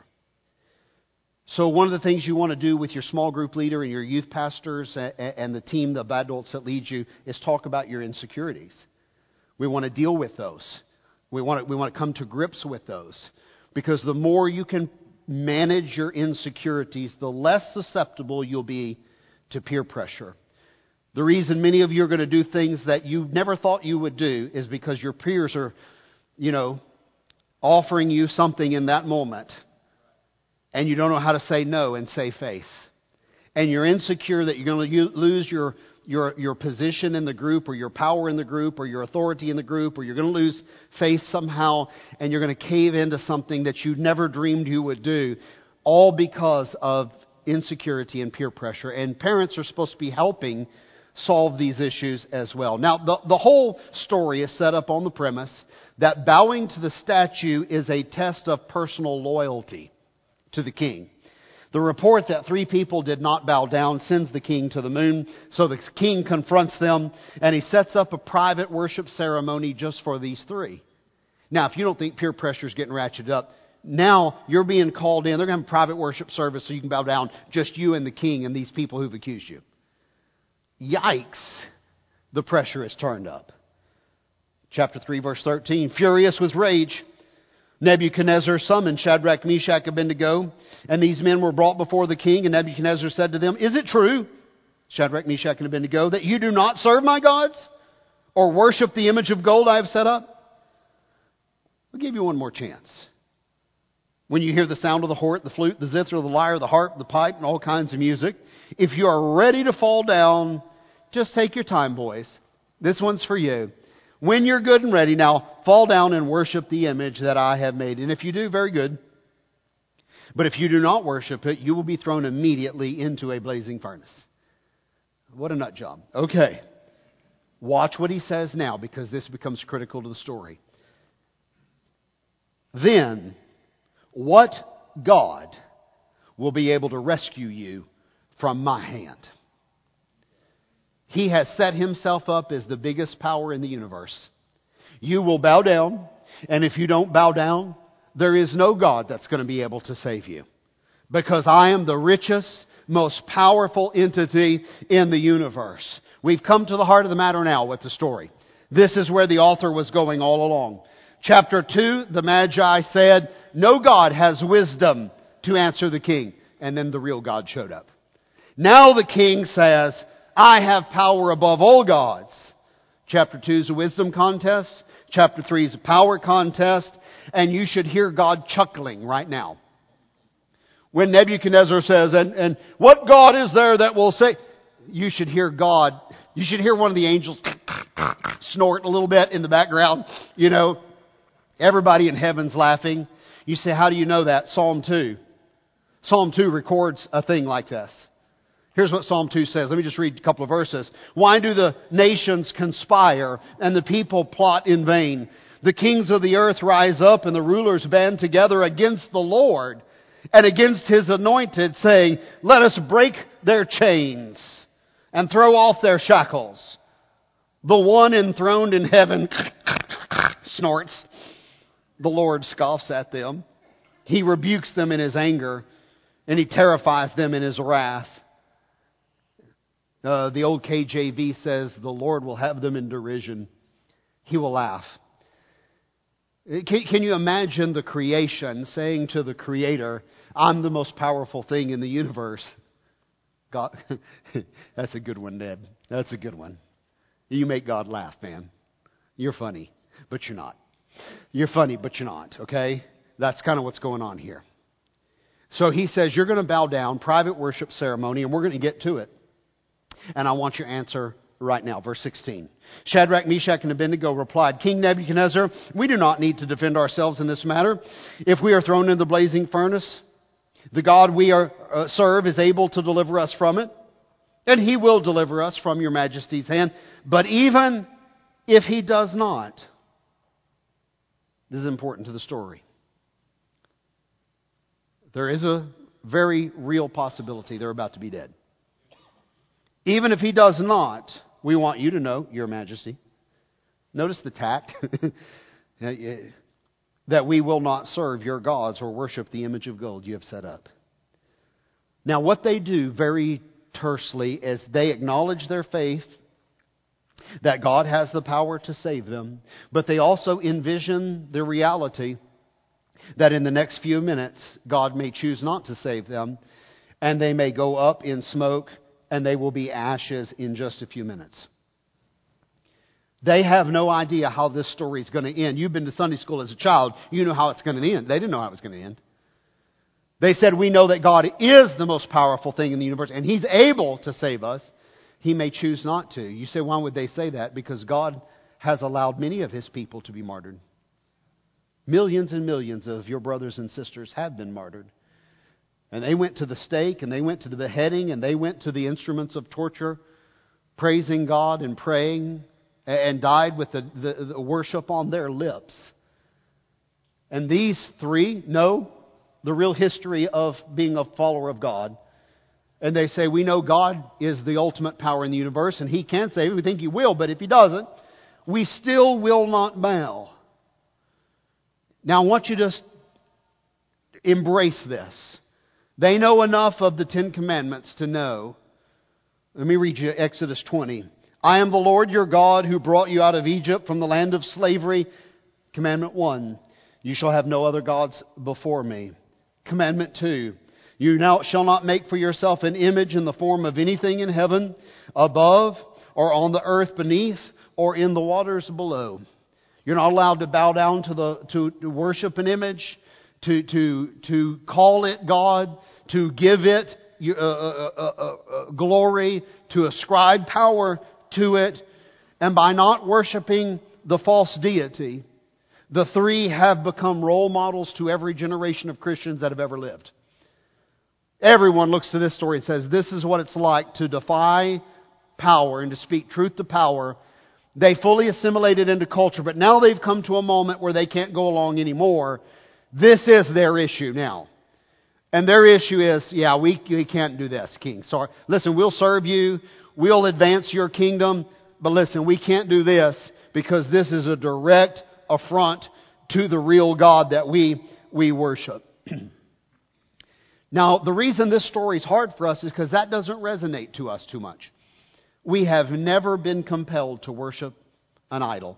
So one of the things you want to do with your small group leader and your youth pastors and the team, the adults that lead you, is talk about your insecurities. We want to deal with those. We want to come to grips with those. Because the more you can manage your insecurities, the less susceptible you'll be to peer pressure. The reason many of you are going to do things that you never thought you would do is because your peers are, offering you something in that moment. And you don't know how to say no and save face. And you're insecure that you're going to lose your position in the group, or your power in the group, or your authority in the group, or you're going to lose face somehow, and you're going to cave into something that you never dreamed you would do, all because of insecurity and peer pressure. And parents are supposed to be helping solve these issues as well. Now, the whole story is set up on the premise that bowing to the statue is a test of personal loyalty to the king. The report that 3 people did not bow down sends the king to the moon. So the king confronts them and he sets up a private worship ceremony just for these 3. Now, if you don't think peer pressure is getting ratcheted up, now you're being called in. They're going to have a private worship service so you can bow down, just you and the king and these people who've accused you. Yikes. The pressure is turned up. Chapter 3, verse 13. Furious with rage, Nebuchadnezzar summoned Shadrach, Meshach, Abednego, and these men were brought before the king, and Nebuchadnezzar said to them, "Is it true, Shadrach, Meshach, and Abednego, that you do not serve my gods or worship the image of gold I have set up?" I'll give you one more chance. When you hear the sound of the horn, the flute, the zither, the lyre, the harp, the pipe, and all kinds of music, if you are ready to fall down, just take your time, boys. This one's for you. When you're good and ready, now fall down and worship the image that I have made. And if you do, very good. But if you do not worship it, you will be thrown immediately into a blazing furnace. What a nut job. Okay. Watch what he says now, because this becomes critical to the story. Then, what God will be able to rescue you from my hand? He has set himself up as the biggest power in the universe. You will bow down, and if you don't bow down, there is no God that's going to be able to save you. Because I am the richest, most powerful entity in the universe. We've come to the heart of the matter now with the story. This is where the author was going all along. Chapter 2, the Magi said, "No God has wisdom to answer the king." And then the real God showed up. Now the king says, "I have power above all gods." Chapter 2 is a wisdom contest. Chapter 3 is a power contest. And you should hear God chuckling right now. When Nebuchadnezzar says, and what God is there that will say? You should hear God. You should hear one of the angels snort a little bit in the background. Everybody in heaven's laughing. You say, how do you know that? Psalm 2. Psalm 2 records a thing like this. Here's what Psalm 2 says. Let me just read a couple of verses. Why do the nations conspire and the people plot in vain? The kings of the earth rise up and the rulers band together against the Lord and against his anointed, saying, "Let us break their chains and throw off their shackles." The one enthroned in heaven snorts. The Lord scoffs at them. He rebukes them in his anger and he terrifies them in his wrath. The old KJV says the Lord will have them in derision. He will laugh. Can you imagine the creation saying to the Creator, "I'm the most powerful thing in the universe"? God, that's a good one, Ned. That's a good one. You make God laugh, man. You're funny, but you're not. You're funny, but you're not, okay? That's kind of what's going on here. So he says, you're going to bow down, private worship ceremony, and we're going to get to it. And I want your answer right now. Verse 16. Shadrach, Meshach, and Abednego replied, "King Nebuchadnezzar, we do not need to defend ourselves in this matter. If we are thrown into the blazing furnace, the God we serve is able to deliver us from it. And he will deliver us from your majesty's hand. But even if he does not," this is important to the story, there is a very real possibility they're about to be dead. Even if he does not, we want you to know, Your Majesty. Notice the tact. That we will not serve your gods or worship the image of gold you have set up. Now what they do very tersely is they acknowledge their faith that God has the power to save them. But they also envision the reality that in the next few minutes God may choose not to save them. And they may go up in smoke and they will be ashes in just a few minutes. They have no idea how this story is going to end. You've been to Sunday school as a child. You know how it's going to end. They didn't know how it was going to end. They said, we know that God is the most powerful thing in the universe and He's able to save us. He may choose not to. You say, why would they say that? Because God has allowed many of His people to be martyred. Millions and millions of your brothers and sisters have been martyred. And they went to the stake and they went to the beheading and they went to the instruments of torture, praising God and praying, and died with the worship on their lips. And these three know the real history of being a follower of God. And they say, we know God is the ultimate power in the universe, and He can save. We think He will, but if He doesn't, we still will not bow. Now, I want you to just embrace this. They know enough of the Ten Commandments to know. Let me read you Exodus 20. I am the Lord your God who brought you out of Egypt from the land of slavery. Commandment 1, you shall have no other gods before me. Commandment 2, you now shall not make for yourself an image in the form of anything in heaven, above, or on the earth beneath, or in the waters below. You're not allowed to bow down to worship an image, to call it God, to give it glory, to ascribe power to it. And by not worshiping the false deity, the three have become role models to every generation of Christians that have ever lived. Everyone looks to this story and says, this is what it's like to defy power and to speak truth to power. They fully assimilated into culture, but now they've come to a moment where they can't go along anymore. This is their issue now. And their issue is, yeah, we can't do this, King. Sorry. Listen, we'll serve you. We'll advance your kingdom. But listen, we can't do this because this is a direct affront to the real God that we worship. Now, the reason this story is hard for us is because that doesn't resonate to us too much. We have never been compelled to worship an idol.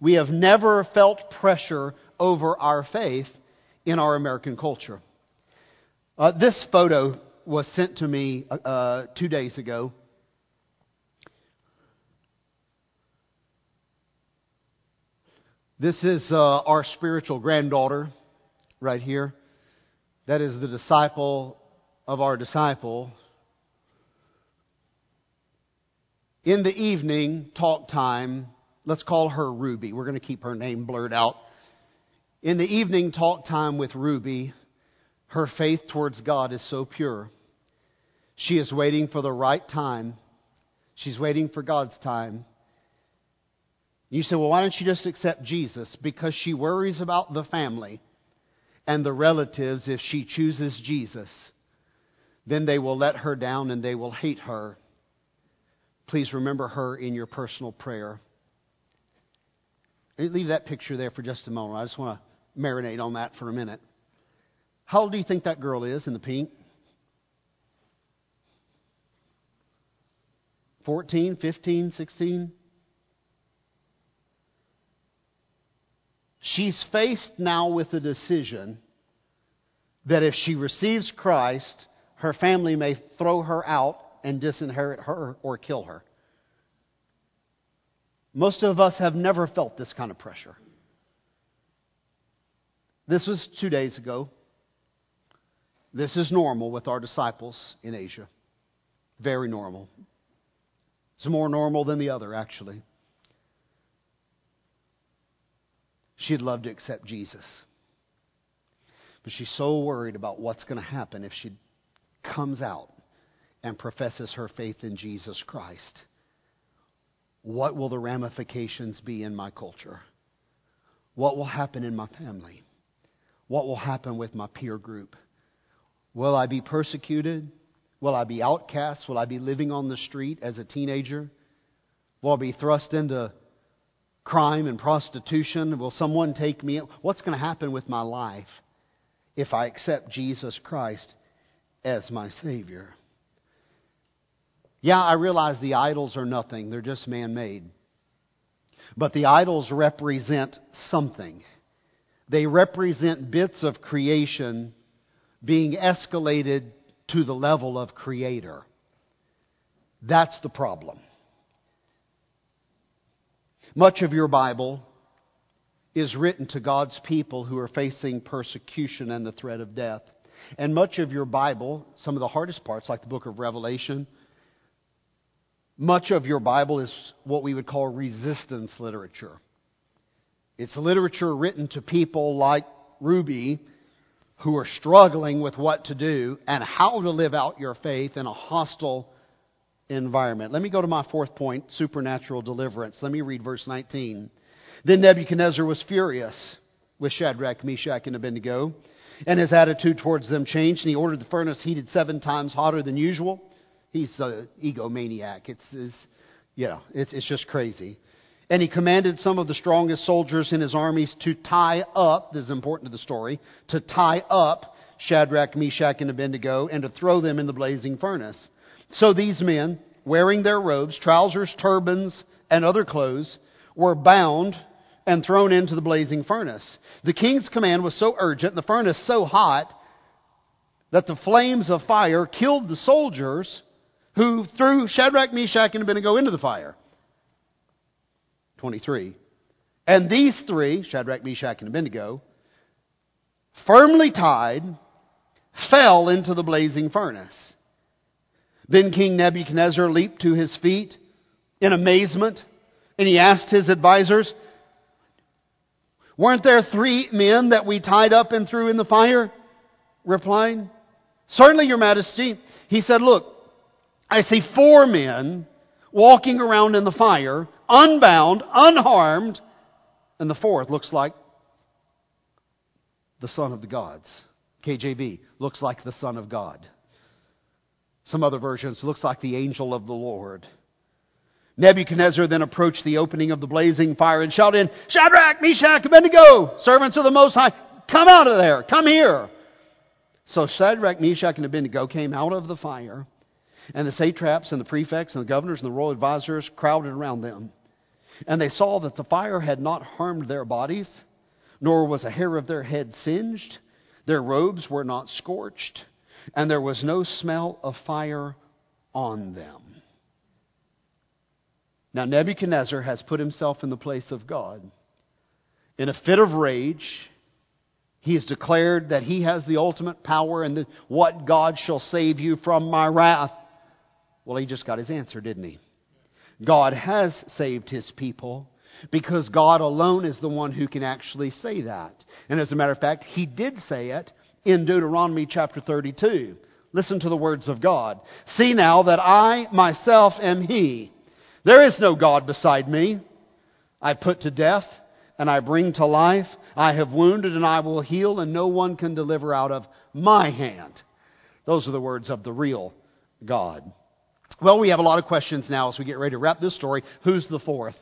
We have never felt pressure over our faith in our American culture. This photo was sent to me 2 days ago. This is our spiritual granddaughter right here. That is the disciple of our disciple. In the evening, talk time, let's call her Ruby. We're going to keep her name blurred out. In the evening, talk time with Ruby, her faith towards God is so pure. She is waiting for the right time. She's waiting for God's time. You say, well, why don't you just accept Jesus? Because she worries about the family and the relatives. If she chooses Jesus, then they will let her down and they will hate her. Please remember her in your personal prayer. Leave that picture there for just a moment. I just want to marinate on that for a minute. How old do you think that girl is in the pink? 14, 15, 16? She's faced now with a decision that if she receives Christ, her family may throw her out and disinherit her or kill her. Most of us have never felt this kind of pressure. This was 2 days ago. This is normal with our disciples in Asia. Very normal. It's more normal than the other, actually. She'd love to accept Jesus. But she's so worried about what's going to happen if she comes out and professes her faith in Jesus Christ. What will the ramifications be in my culture? What will happen in my family? What will happen with my peer group? Will I be persecuted? Will I be outcast? Will I be living on the street as a teenager? Will I be thrust into crime and prostitution? Will someone take me? What's going to happen with my life if I accept Jesus Christ as my Savior? Yeah, I realize the idols are nothing. They're just man-made. But the idols represent something. They represent bits of creation being escalated to the level of Creator. That's the problem. Much of your Bible is written to God's people who are facing persecution and the threat of death. And much of your Bible, some of the hardest parts, like the book of Revelation, much of your Bible is what we would call resistance literature. It's literature written to people like Ruby who are struggling with what to do and how to live out your faith in a hostile environment. Let me go to my fourth point, supernatural deliverance. Let me read verse 19. Then Nebuchadnezzar was furious with Shadrach, Meshach, and Abednego, and his attitude towards them changed, and he ordered the furnace heated 7 times hotter than usual. He's an egomaniac. It's just crazy. And he commanded some of the strongest soldiers in his armies to tie up, this is important to the story, to tie up Shadrach, Meshach, and Abednego and to throw them in the blazing furnace. So these men, wearing their robes, trousers, turbans, and other clothes, were bound and thrown into the blazing furnace. The king's command was so urgent, the furnace so hot, that the flames of fire killed the soldiers who threw Shadrach, Meshach, and Abednego into the fire. 23. And these three, Shadrach, Meshach, and Abednego, firmly tied, fell into the blazing furnace. Then King Nebuchadnezzar leaped to his feet in amazement, and he asked his advisors, "Weren't there 3 men that we tied up and threw in the fire?" Replying, "Certainly, Your Majesty." He said, "Look, I see 4 men walking around in the fire, unbound, unharmed, and the 4th looks like the Son of the Gods." KJV, looks like the Son of God. Some other versions, looks like the angel of the Lord. Nebuchadnezzar then approached the opening of the blazing fire and shouted, "Shadrach, Meshach, Abednego, servants of the Most High, come out of there, come here." So Shadrach, Meshach, and Abednego came out of the fire, and the satraps and the prefects and the governors and the royal advisors crowded around them. And they saw that the fire had not harmed their bodies, nor was a hair of their head singed, their robes were not scorched, and there was no smell of fire on them. Now Nebuchadnezzar has put himself in the place of God. In a fit of rage, he has declared that he has the ultimate power and that what God shall save you from my wrath. Well, he just got his answer, didn't he? God has saved his people because God alone is the one who can actually say that. And as a matter of fact, he did say it. In Deuteronomy chapter 32, listen to the words of God. "See now that I myself am He. There is no God beside me. I put to death and I bring to life. I have wounded and I will heal, and no one can deliver out of my hand." Those are the words of the real God. Well, we have a lot of questions now as we get ready to wrap this story. Who's the 4th?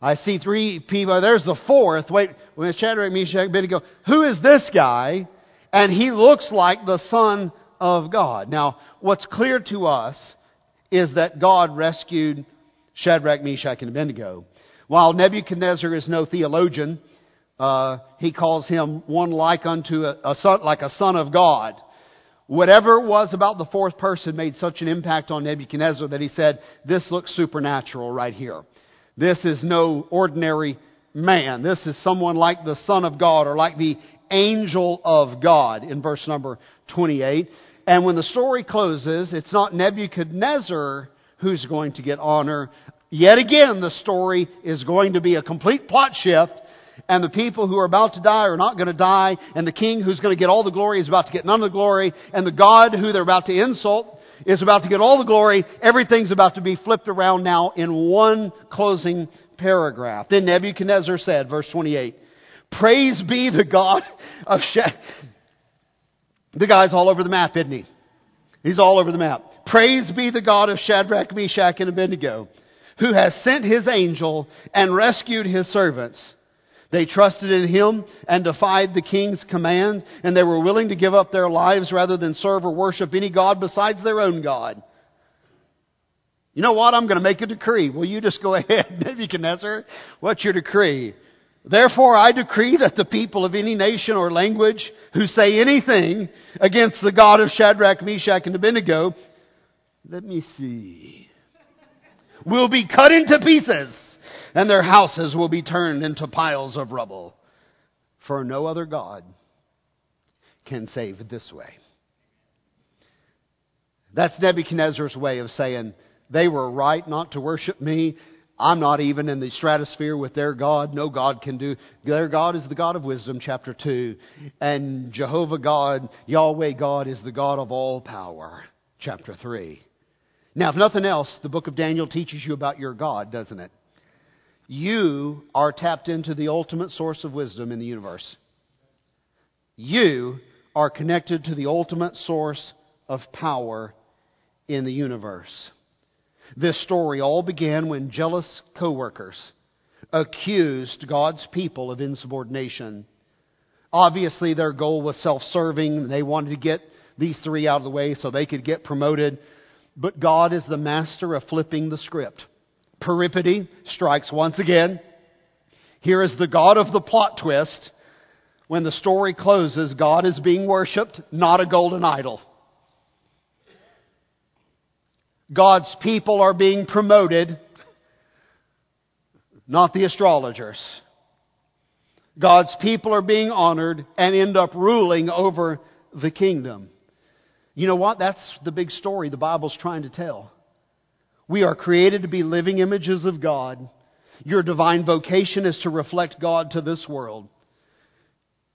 I see 3 people. There's the 4th. Wait, Shadrach, Meshach, and Abednego. Who is this guy? And he looks like the Son of God. Now, what's clear to us is that God rescued Shadrach, Meshach, and Abednego. While Nebuchadnezzar is no theologian, he calls him one like unto a son, like a son of God. Whatever it was about the 4th person made such an impact on Nebuchadnezzar that he said, "This looks supernatural right here. This is no ordinary man. This is someone like the Son of God or like the angel of God," in verse number 28. And when the story closes, it's not Nebuchadnezzar who's going to get honor. Yet again, the story is going to be a complete plot shift, and the people who are about to die are not going to die, and the king who's going to get all the glory is about to get none of the glory, and the God who they're about to insult is about to get all the glory. Everything's about to be flipped around now in one closing paragraph. Then Nebuchadnezzar said, verse 28, "Praise be the God of Shadrach." The guy's all over the map, isn't he? He's all over the map. Praise be the God of Shadrach, Meshach, and Abednego, who has sent his angel and rescued his servants. They trusted in him and defied the king's command, and they were willing to give up their lives rather than serve or worship any god besides their own God. You know what? I'm going to make a decree. Will you just go ahead, Nebuchadnezzar? What's your decree? Therefore, I decree that the people of any nation or language who say anything against the God of Shadrach, Meshach, and Abednego, will be cut into pieces, and their houses will be turned into piles of rubble. For no other God can save this way. That's Nebuchadnezzar's way of saying, they were right not to worship me. I'm not even in the stratosphere with their God. No God can do. Their God is the God of wisdom, chapter 2. And Jehovah God, Yahweh God, is the God of all power, chapter 3. Now, if nothing else, the book of Daniel teaches you about your God, doesn't it? You are tapped into the ultimate source of wisdom in the universe. You are connected to the ultimate source of power in the universe. This story all began when jealous co-workers accused God's people of insubordination. Obviously, their goal was self-serving. They wanted to get these three out of the way so they could get promoted. But God is the master of flipping the script. Peripety strikes once again. Here is the God of the plot twist. When the story closes, God is being worshipped, not a golden idol. God's people are being promoted, not the astrologers. God's people are being honored and end up ruling over the kingdom. You know what? That's the big story the Bible's trying to tell. We are created to be living images of God. Your divine vocation is to reflect God to this world.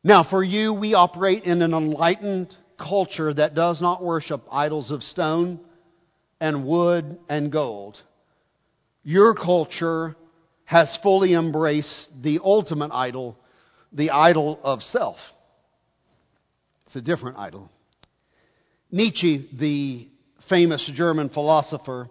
Now, for you, we operate in an enlightened culture that does not worship idols of stone and wood and gold. Your culture has fully embraced the ultimate idol, the idol of self. It's a different idol. Nietzsche, the famous German philosopher,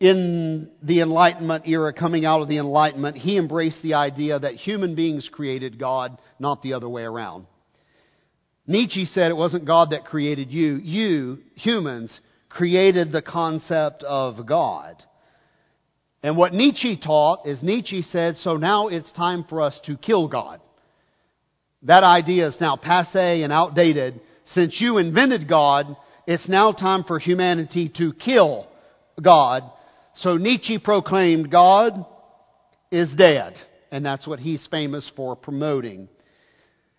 in the Enlightenment era, coming out of the Enlightenment, he embraced the idea that human beings created God, not the other way around. Nietzsche said it wasn't God that created you. You, humans, created the concept of God. And what Nietzsche taught is Nietzsche said, so now it's time for us to kill God. That idea is now passé and outdated. Since you invented God, it's now time for humanity to kill God. So Nietzsche proclaimed God is dead. And that's what he's famous for promoting.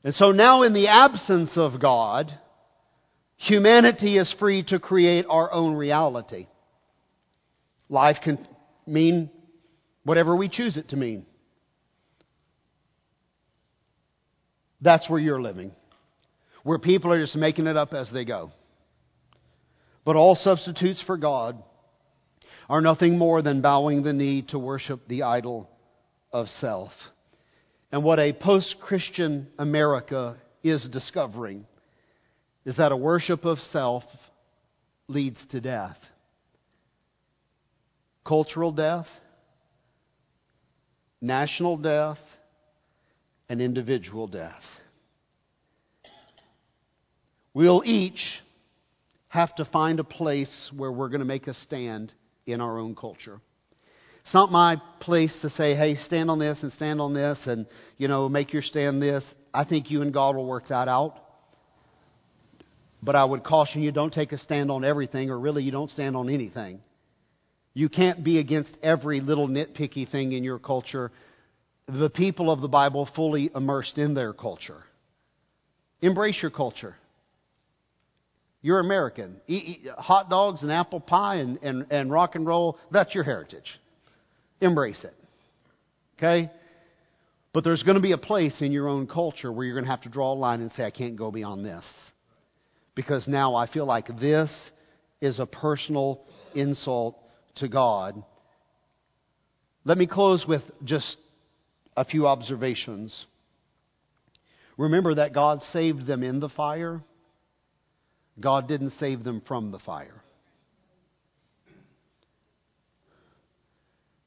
And so now in the absence of God, humanity is free to create our own reality. Life can mean whatever we choose it to mean. That's where you're living, where people are just making it up as they go. But all substitutes for God are nothing more than bowing the knee to worship the idol of self. And what a post-Christian America is discovering is that a worship of self leads to death. Cultural death, national death, and individual death. We'll each have to find a place where we're going to make a stand in our own culture. It's not my place to say, hey, stand on this and stand on this and, you know, make your stand this. I think you and God will work that out. But I would caution you, don't take a stand on everything, or really you don't stand on anything. You can't be against every little nitpicky thing in your culture. The people of the Bible fully immersed in their culture. Embrace your culture. You're American. Eat hot dogs and apple pie and rock and roll. That's your heritage. Embrace it. Okay? But there's going to be a place in your own culture where you're going to have to draw a line and say, I can't go beyond this. Because now I feel like this is a personal insult to God. Let me close with just a few observations. Remember that God saved them in the fire. God didn't save them from the fire.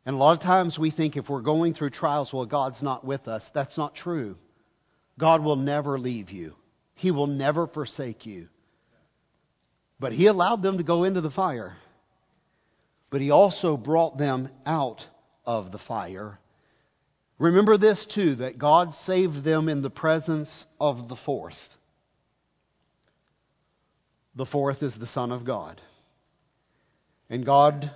And a lot of times we think if we're going through trials, well, God's not with us. That's not true. God will never leave you. He will never forsake you. But He allowed them to go into the fire. But He also brought them out of the fire. Remember this too, that God saved them in the presence of the fourth. The fourth is the Son of God. And God,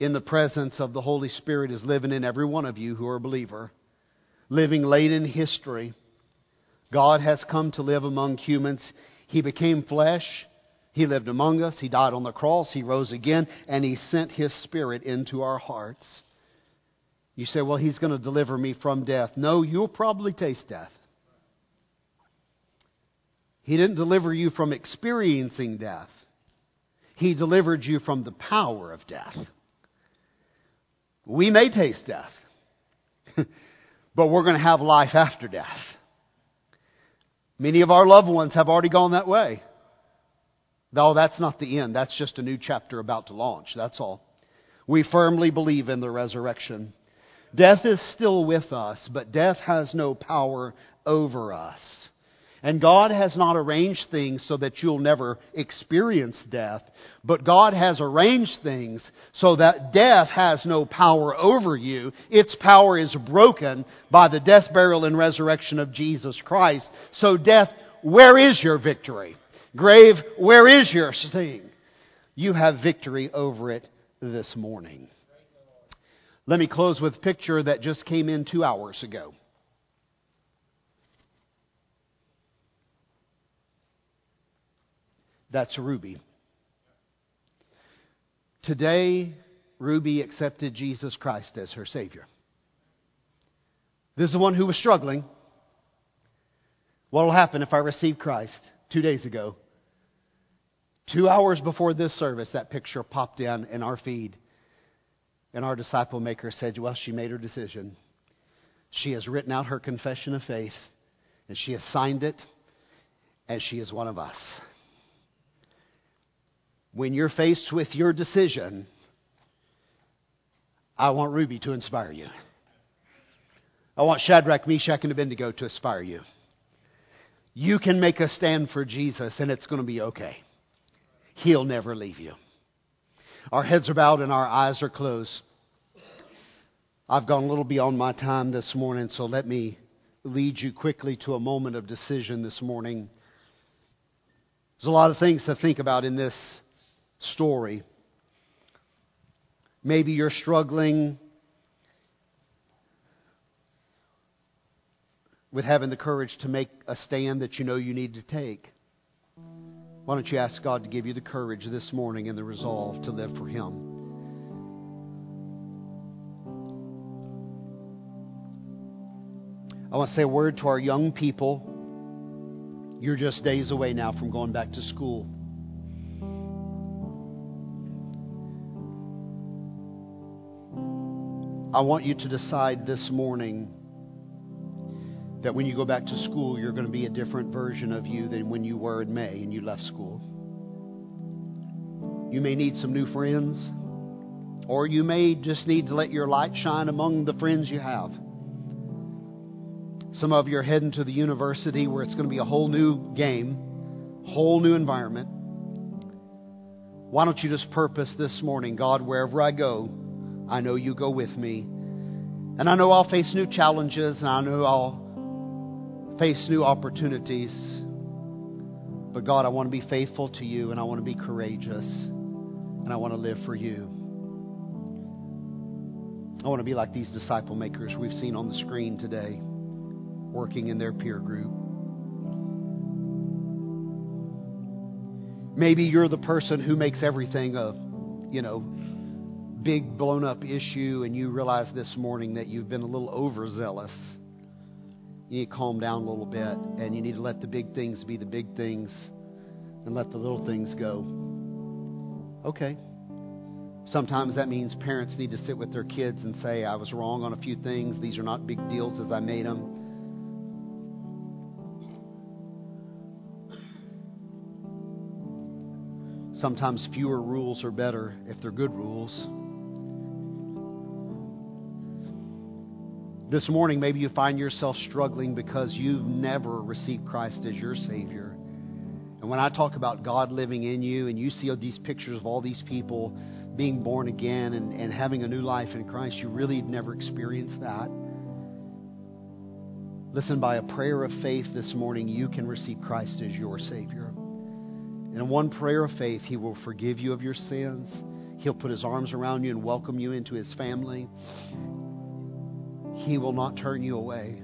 in the presence of the Holy Spirit, is living in every one of you who are a believer. Living late in history, God has come to live among humans. He became flesh. He lived among us. He died on the cross. He rose again. And He sent His Spirit into our hearts. You say, well, He's going to deliver me from death. No, you'll probably taste death. He didn't deliver you from experiencing death. He delivered you from the power of death. We may taste death, but we're going to have life after death. Many of our loved ones have already gone that way. Though that's not the end. That's just a new chapter about to launch. That's all. We firmly believe in the resurrection. Death is still with us, but death has no power over us. And God has not arranged things so that you'll never experience death. But God has arranged things so that death has no power over you. Its power is broken by the death, burial, and resurrection of Jesus Christ. So death, where is your victory? Grave, where is your sting? You have victory over it this morning. Let me close with a picture that just came in 2 hours ago. That's Ruby. Today, Ruby accepted Jesus Christ as her Savior. This is the one who was struggling. What will happen if I receive Christ? 2 days ago, 2 hours before this service, that picture popped in our feed. And our disciple maker said, well, she made her decision. She has written out her confession of faith. And she has signed it. And she is one of us. When you're faced with your decision, I want Ruby to inspire you. I want Shadrach, Meshach, and Abednego to inspire you. You can make a stand for Jesus and it's going to be okay. He'll never leave you. Our heads are bowed and our eyes are closed. I've gone a little beyond my time this morning, so let me lead you quickly to a moment of decision this morning. There's a lot of things to think about in this story. Maybe you're struggling with having the courage to make a stand that you know you need to take. Why don't you ask God to give you the courage this morning and the resolve to live for Him? I want to say a word to our young people. You're just days away now from going back to school. I want you to decide this morning that when you go back to school, you're going to be a different version of you than when you were in May and you left school. You may need some new friends, or you may just need to let your light shine among the friends you have. Some of you are heading to the university where it's going to be a whole new game, whole new environment. Why don't you just purpose this morning, God, wherever I go, I know you go with me. And I know I'll face new challenges, and I know I'll face new opportunities. But God, I want to be faithful to you, and I want to be courageous, and I want to live for you. I want to be like these disciple makers we've seen on the screen today, working in their peer group. Maybe you're the person who makes everything a, big blown up issue, and you realize this morning that you've been a little overzealous. You need to calm down a little bit, and you need to let the big things be the big things and let the little things go. Okay. Sometimes that means parents need to sit with their kids and say, I was wrong on a few things. These are not big deals as I made them. Sometimes fewer rules are better if they're good rules. This morning, maybe you find yourself struggling because you've never received Christ as your Savior. And when I talk about God living in you and you see these pictures of all these people being born again and having a new life in Christ, you really never experienced that. Listen, by a prayer of faith this morning, you can receive Christ as your Savior. And in one prayer of faith, He will forgive you of your sins. He'll put His arms around you and welcome you into His family. He will not turn you away.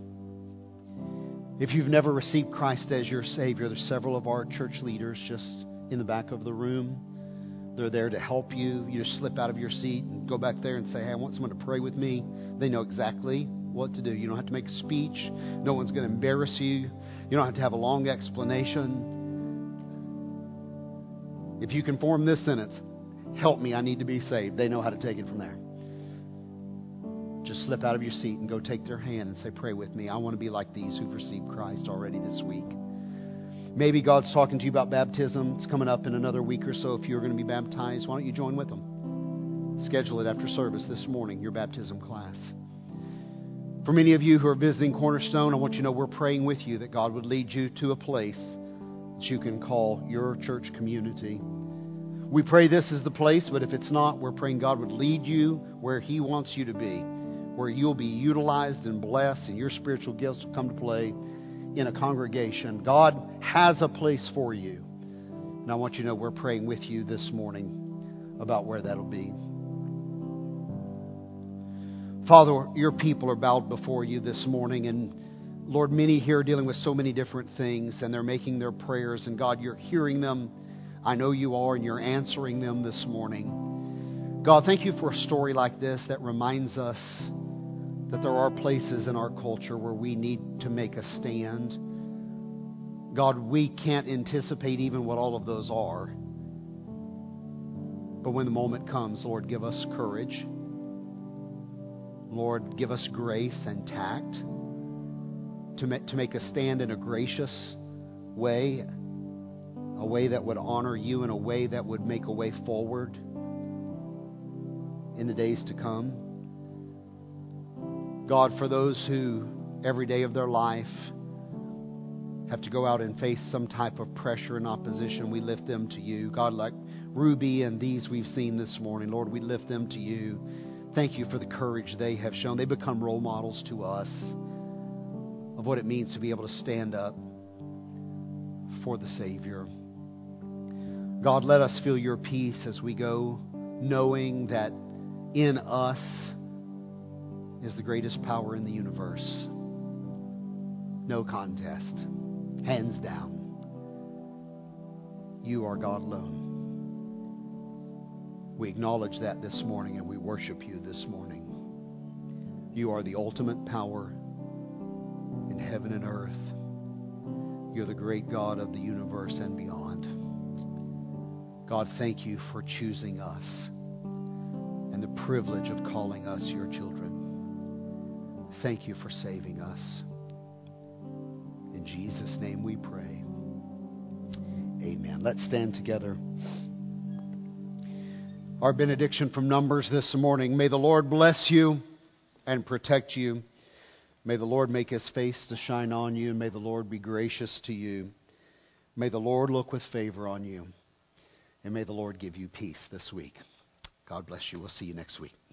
If you've never received Christ as your Savior, there's several of our church leaders just in the back of the room. They're there to help you. You just slip out of your seat and go back there and say, hey, I want someone to pray with me. They know exactly what to do. You don't have to make a speech. No one's going to embarrass you. You don't have to have a long explanation. If you can form this sentence, help me, I need to be saved. They know how to take it from there. Just slip out of your seat and go take their hand and say, pray with me. I want to be like these who've received Christ already this week. Maybe God's talking to you about baptism. It's coming up in another week or so. If you're going to be baptized, why don't you join with them? Schedule it after service this morning, your baptism class. For many of you who are visiting Cornerstone, I want you to know we're praying with you that God would lead you to a place that you can call your church community. We pray this is the place, but if it's not, we're praying God would lead you where He wants you to be, where you'll be utilized and blessed and your spiritual gifts will come to play in a congregation. God has a place for you. And I want you to know we're praying with you this morning about where that'll be. Father, your people are bowed before you this morning. And Lord, many here are dealing with so many different things and they're making their prayers. And God, you're hearing them. I know you are, and you're answering them this morning. God, thank you for a story like this that reminds us that there are places in our culture where we need to make a stand. God, we can't anticipate even what all of those are. But when the moment comes, Lord, give us courage. Lord, give us grace and tact to make a stand in a gracious way, a way that would honor you and a way that would make a way forward in the days to come. God, for those who every day of their life have to go out and face some type of pressure and opposition, we lift them to you. God, like Ruby and these we've seen this morning, Lord, we lift them to you. Thank you for the courage they have shown. They become role models to us of what it means to be able to stand up for the Savior. God, let us feel your peace as we go, knowing that in us is the greatest power in the universe. No contest. Hands down. You are God alone. We acknowledge that this morning and we worship you this morning. You are the ultimate power in heaven and earth. You're the great God of the universe and beyond. God, thank you for choosing us and the privilege of calling us your children. Thank you for saving us. In Jesus' name we pray. Amen. Let's stand together. Our benediction from Numbers this morning. May the Lord bless you and protect you. May the Lord make His face to shine on you. May the Lord be gracious to you. May the Lord look with favor on you. And may the Lord give you peace this week. God bless you. We'll see you next week.